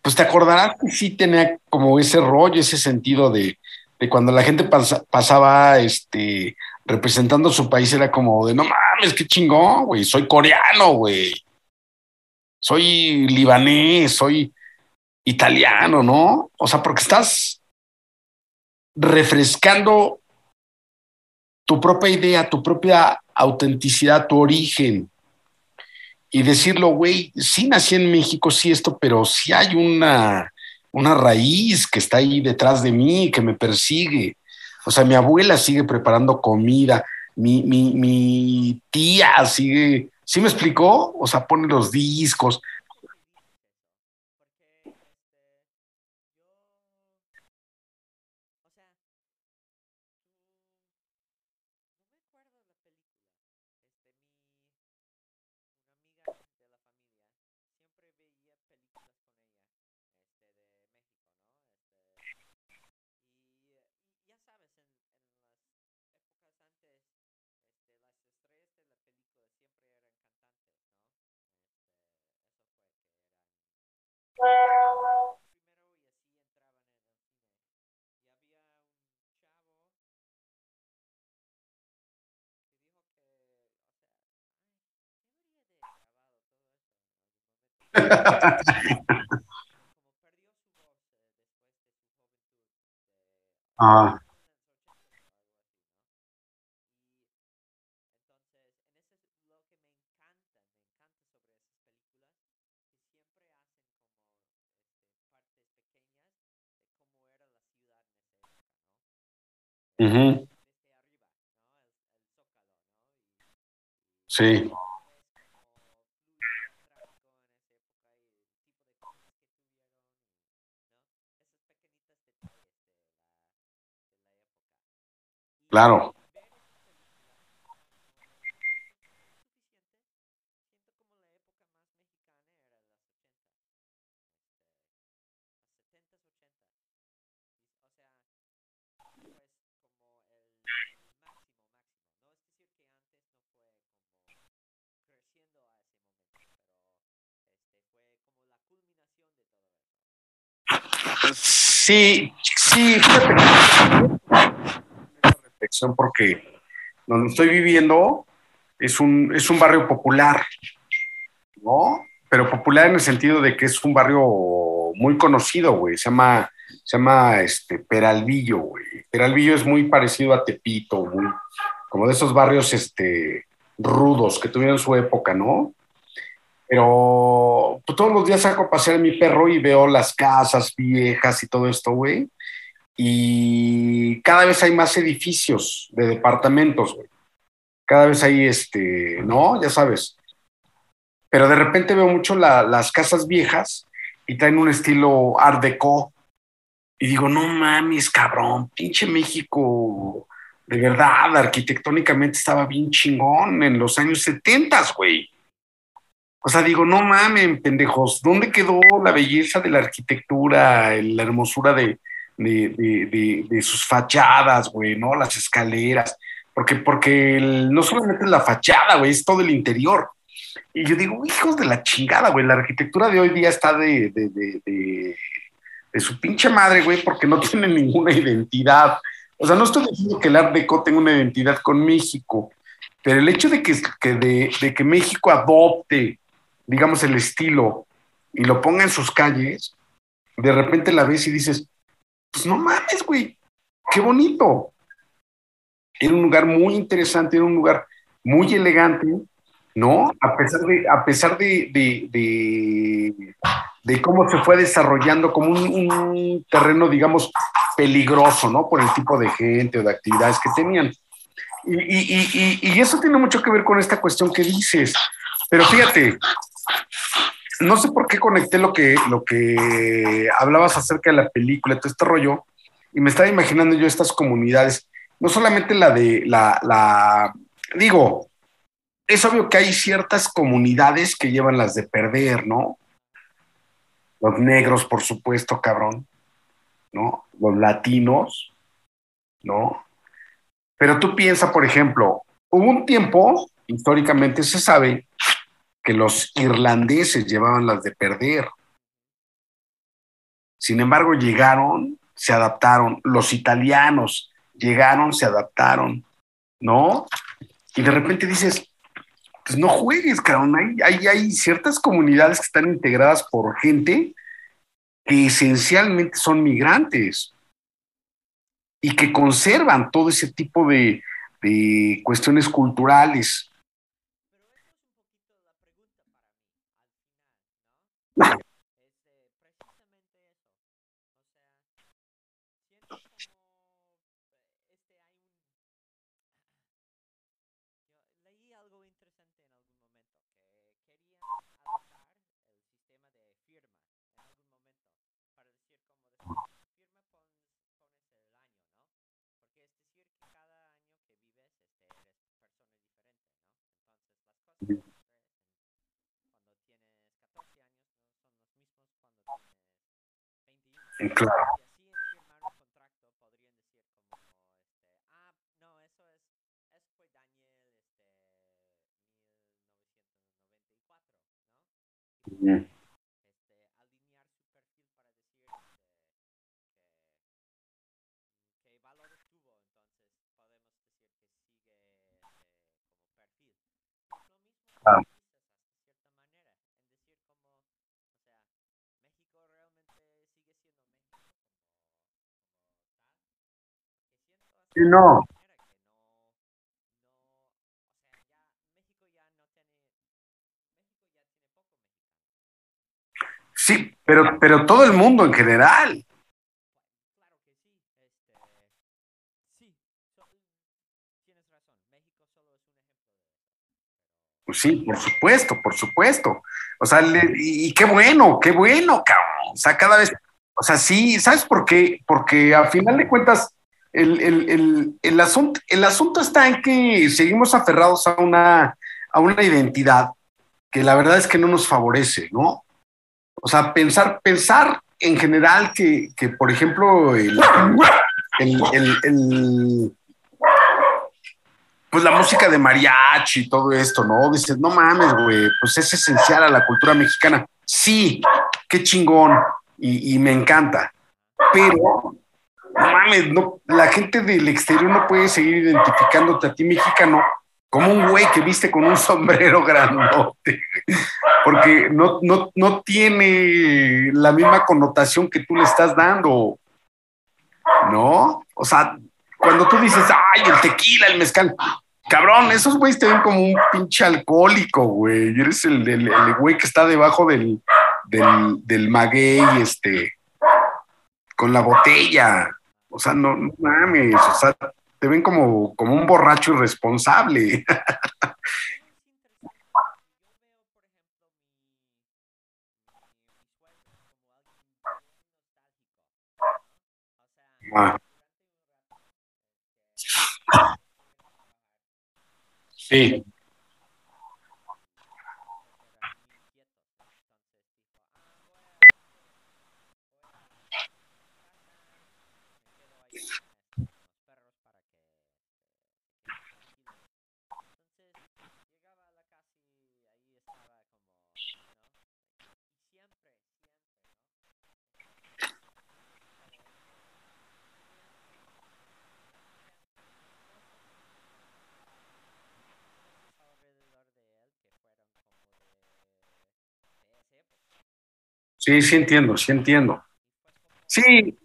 pues te acordarás que sí tenía como ese rollo, ese sentido de, de cuando la gente pasa, pasaba este, representando su país, era como de, no mames, qué chingón, güey. Soy coreano, güey. Soy libanés, soy italiano, ¿no? O sea, porque estás refrescando tu propia idea, tu propia autenticidad, tu origen. Y decirlo, güey, sí nací en México, sí esto, pero sí hay una, una raíz que está ahí detrás de mí, que me persigue. O sea, mi abuela sigue preparando comida, mi, mi, mi tía sigue... ¿Sí me explicó? O sea, pone los discos. Ah, ujú, sí, claro. Sí, sí, fíjate que es una reflexión porque donde estoy viviendo es un, es un barrio popular, ¿no? Pero popular en el sentido de que es un barrio muy conocido, güey. Se llama, se llama este, Peralvillo, güey. Peralvillo es muy parecido a Tepito, güey. Como de esos barrios este, rudos que tuvieron su época, ¿no? Pero pues, todos los días saco a pasear a mi perro y veo las casas viejas y todo esto, güey. Y cada vez hay más edificios de departamentos, güey. Cada vez hay, este, ¿no? Ya sabes. Pero de repente veo mucho la- las casas viejas y traen un estilo art deco. Y digo, no mames, cabrón, pinche México. De verdad, arquitectónicamente estaba bien chingón en los años setenta, güey. O sea, digo, no mamen, pendejos, ¿dónde quedó la belleza de la arquitectura, la hermosura de, de, de- de- de sus fachadas, güey, ¿no? Las escaleras, porque, porque el- no solamente es la fachada, güey, es todo el interior. Y yo digo, hijos de la chingada, güey, la arquitectura de hoy día está de, de, de- de- de su pinche madre, güey, porque no tiene ninguna identidad. O sea, no estoy diciendo que el Art Deco tenga una identidad con México, pero el hecho de que, que de, de que México adopte, digamos, el estilo y lo ponga en sus calles, de repente la ves y dices, pues no mames, güey, qué bonito. Era un lugar muy interesante, era un lugar muy elegante, ¿no? A pesar de, a pesar de, de, de- de cómo se fue desarrollando como un, un terreno, digamos, peligroso, ¿no? Por el tipo de gente o de actividades que tenían. Y, y- y- y- y eso tiene mucho que ver con esta cuestión que dices. Pero fíjate, no sé por qué conecté lo que, lo que hablabas acerca de la película, todo este rollo, y me estaba imaginando yo estas comunidades, no solamente la de la, la digo, es obvio que hay ciertas comunidades que llevan las de perder, ¿no? Los negros, por supuesto, cabrón, ¿no? Los latinos, ¿no? Pero tú piensa, por ejemplo, hubo un tiempo, históricamente se sabe, que los irlandeses llevaban las de perder. Sin embargo, llegaron, se adaptaron. Los italianos llegaron, se adaptaron, ¿no? Y de repente dices, pues no juegues, cabrón. Hay, hay, hay ciertas comunidades que están integradas por gente que esencialmente son migrantes y que conservan todo ese tipo de, de cuestiones culturales. Claro. Mm. Ah, Sí, no, sí, pero, pero todo el mundo en general. Pues sí, por supuesto, por supuesto. O sea, le- y, y qué bueno, qué bueno, cabrón. O sea, cada vez, o sea, sí, ¿sabes por qué? Porque a final de cuentas, el, el, el, el asunto, el asunto está en que seguimos aferrados a una, a una identidad que la verdad es que no nos favorece, ¿no? O sea, pensar, pensar en general que, que por ejemplo, el, el, el- el- pues la música de mariachi y todo esto, ¿no? Dices, no mames, güey, pues es esencial a la cultura mexicana. Sí, qué chingón, y, y me encanta. Pero, no mames, no, la gente del exterior no puede seguir identificándote a ti mexicano como un güey que viste con un sombrero grandote, porque no, no, no tiene la misma connotación que tú le estás dando, ¿no? O sea, cuando tú dices, ay, el tequila, el mezcal, cabrón, esos güeyes te ven como un pinche alcohólico, güey. Eres el, el- el güey que está debajo del, del, del maguey, este, con la botella. O sea, no, no mames, o sea, te ven como, como un borracho irresponsable. Ah, sí, sí, sí entiendo, sí entiendo. Sí,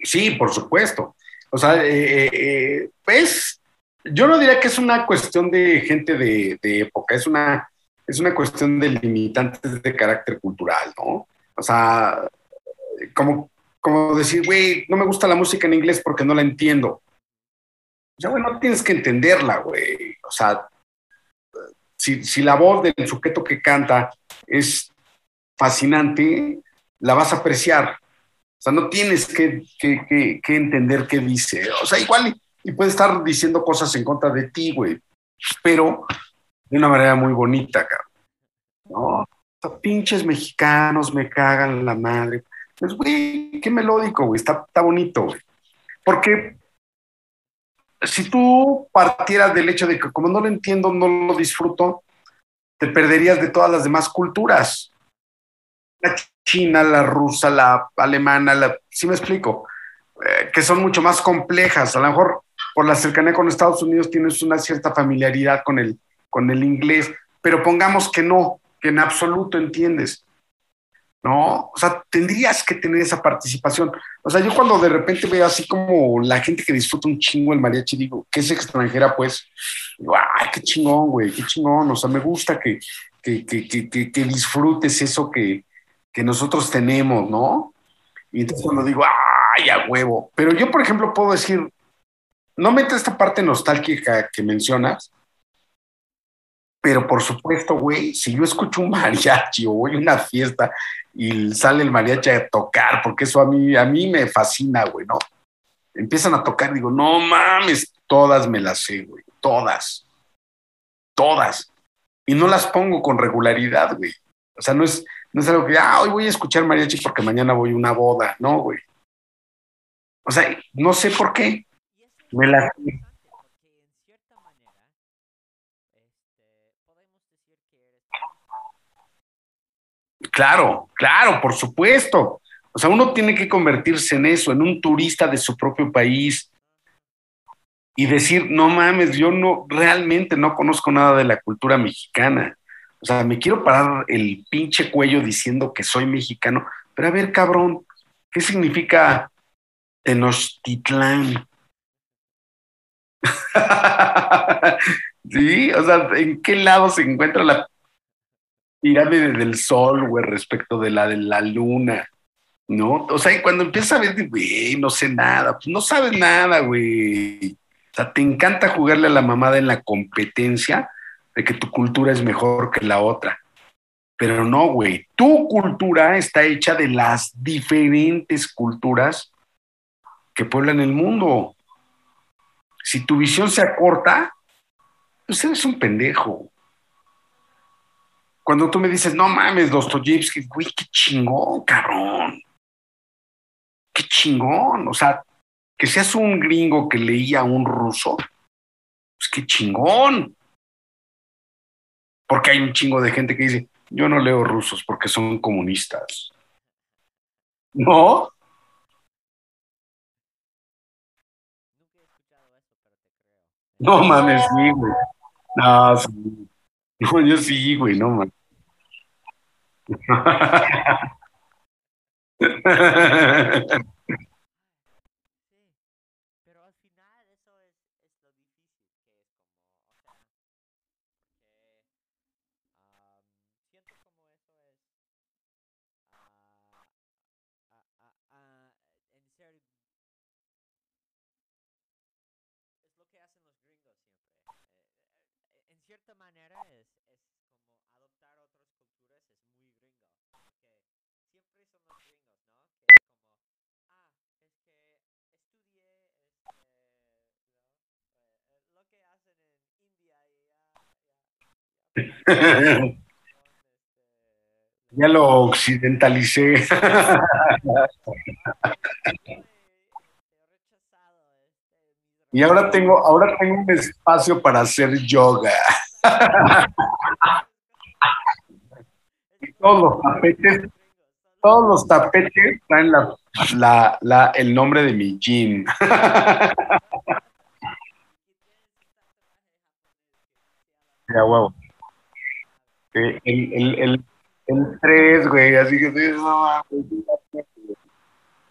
Sí, por supuesto. O sea, eh, eh, eh, pues yo no diría que es una cuestión de gente de, de época, es una, es una cuestión de limitantes de carácter cultural, ¿no? O sea, como, como decir, güey, no me gusta la música en inglés porque no la entiendo. Ya, güey, no tienes que entenderla, güey. O sea, si, si la voz del sujeto que canta es fascinante, la vas a apreciar. O sea, no tienes que, que- que- que entender qué dice. O sea, igual y, y puede estar diciendo cosas en contra de ti, güey, pero de una manera muy bonita, cabrón, ¿no? O sea, pinches mexicanos me cagan la madre. Pues, güey, qué melódico, güey, está, está bonito, güey. Porque si tú partieras del hecho de que como no lo entiendo, no lo disfruto, te perderías de todas las demás culturas. La china, la rusa, la alemana, la... ¿Sí me explico? Eh, que son mucho más complejas. A lo mejor por la cercanía con Estados Unidos tienes una cierta familiaridad con el, con el inglés, pero pongamos que no, que en absoluto entiendes, ¿no? O sea, tendrías que tener esa participación. O sea, yo cuando de repente veo así como la gente que disfruta un chingo el mariachi, digo, que es extranjera, pues, digo, ay, qué chingón, güey, qué chingón. O sea, me gusta que, que, que, que, que, que disfrutes eso que, que nosotros tenemos, ¿no? Y entonces cuando digo, ay, a huevo. Pero yo, por ejemplo, puedo decir, no mete esta parte nostálgica que mencionas, pero por supuesto, güey, si yo escucho un mariachi o voy a una fiesta y sale el mariachi a tocar, porque eso a mí, a mí me fascina, güey, ¿no? Empiezan a tocar, digo, no mames, todas me las sé, güey, todas, todas. Y no las pongo con regularidad, güey. O sea, no es, no es algo que, ah, hoy voy a escuchar mariachi porque mañana voy a una boda, no, güey. O sea, no sé por qué. Me las... Claro, claro, por supuesto. O sea, uno tiene que convertirse en eso, en un turista de su propio país. y decir, no mames, yo no realmente no conozco nada de la cultura mexicana. O sea, me quiero parar el pinche cuello diciendo que soy mexicano, pero a ver, cabrón, ¿qué significa Tenochtitlán? Sí, o sea, ¿en qué lado se encuentra la pirámide del sol, güey, respecto de la de la luna? ¿No? O sea, y cuando empiezas a ver, güey, no sé nada, pues no sabes nada, güey. O sea, te encanta jugarle a la mamada en la competencia de que tu cultura es mejor que la otra. Pero no, güey, tu cultura está hecha de las diferentes culturas que pueblan el mundo. Si tu visión se acorta, pues eres un pendejo. Cuando tú me dices, no mames, Dostoyevski, güey, qué chingón, cabrón. Qué chingón. O sea, que seas un gringo que leía a un ruso, pues qué chingón. Porque hay un chingo de gente que dice, yo no leo rusos porque son comunistas. ¿No? No mames, sí, güey. No, sí. No, yo sí, güey, no mames. Ya lo occidentalicé. Y ahora tengo, ahora tengo un espacio para hacer yoga. Todos los tapetes, todos los tapetes traen la, la, la, el nombre de mi gym. Ya, huevo. El, el, el, el tres, güey, así que sí, no mames.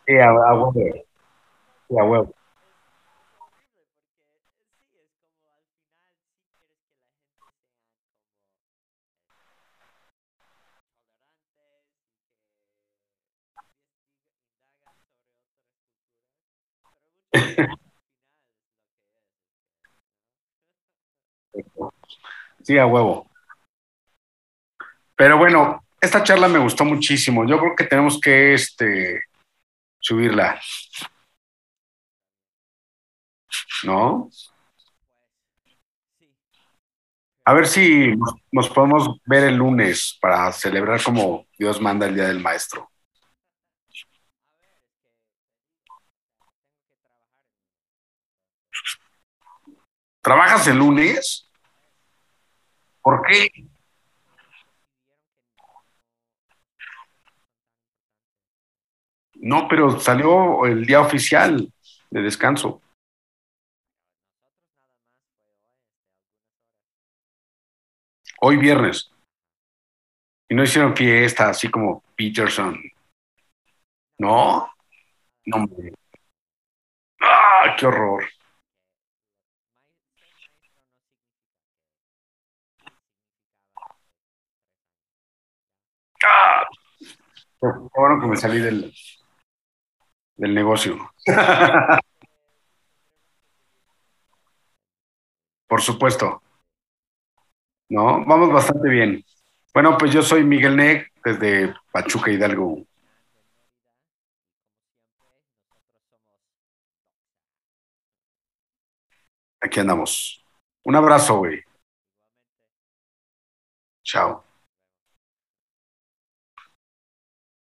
Sí, a huevo. Sí, a huevo. Sí, a huevo. Pero bueno, esta charla me gustó muchísimo. Yo creo que tenemos que este, subirla, ¿no? A ver si nos podemos ver el lunes para celebrar como Dios manda el Día del Maestro. ¿Trabajas el lunes? ¿Por qué? No, pero salió el día oficial de descanso. Hoy viernes. Y no hicieron fiesta, así como Peterson. ¿No? No, hombre. ¡Ah, qué horror! ¡Ah! Qué bueno que me salí del, del negocio. Por supuesto. No, vamos bastante bien. Bueno, pues yo soy Miguel Neg, desde Pachuca, Hidalgo. Aquí andamos. Un abrazo, güey. Chao.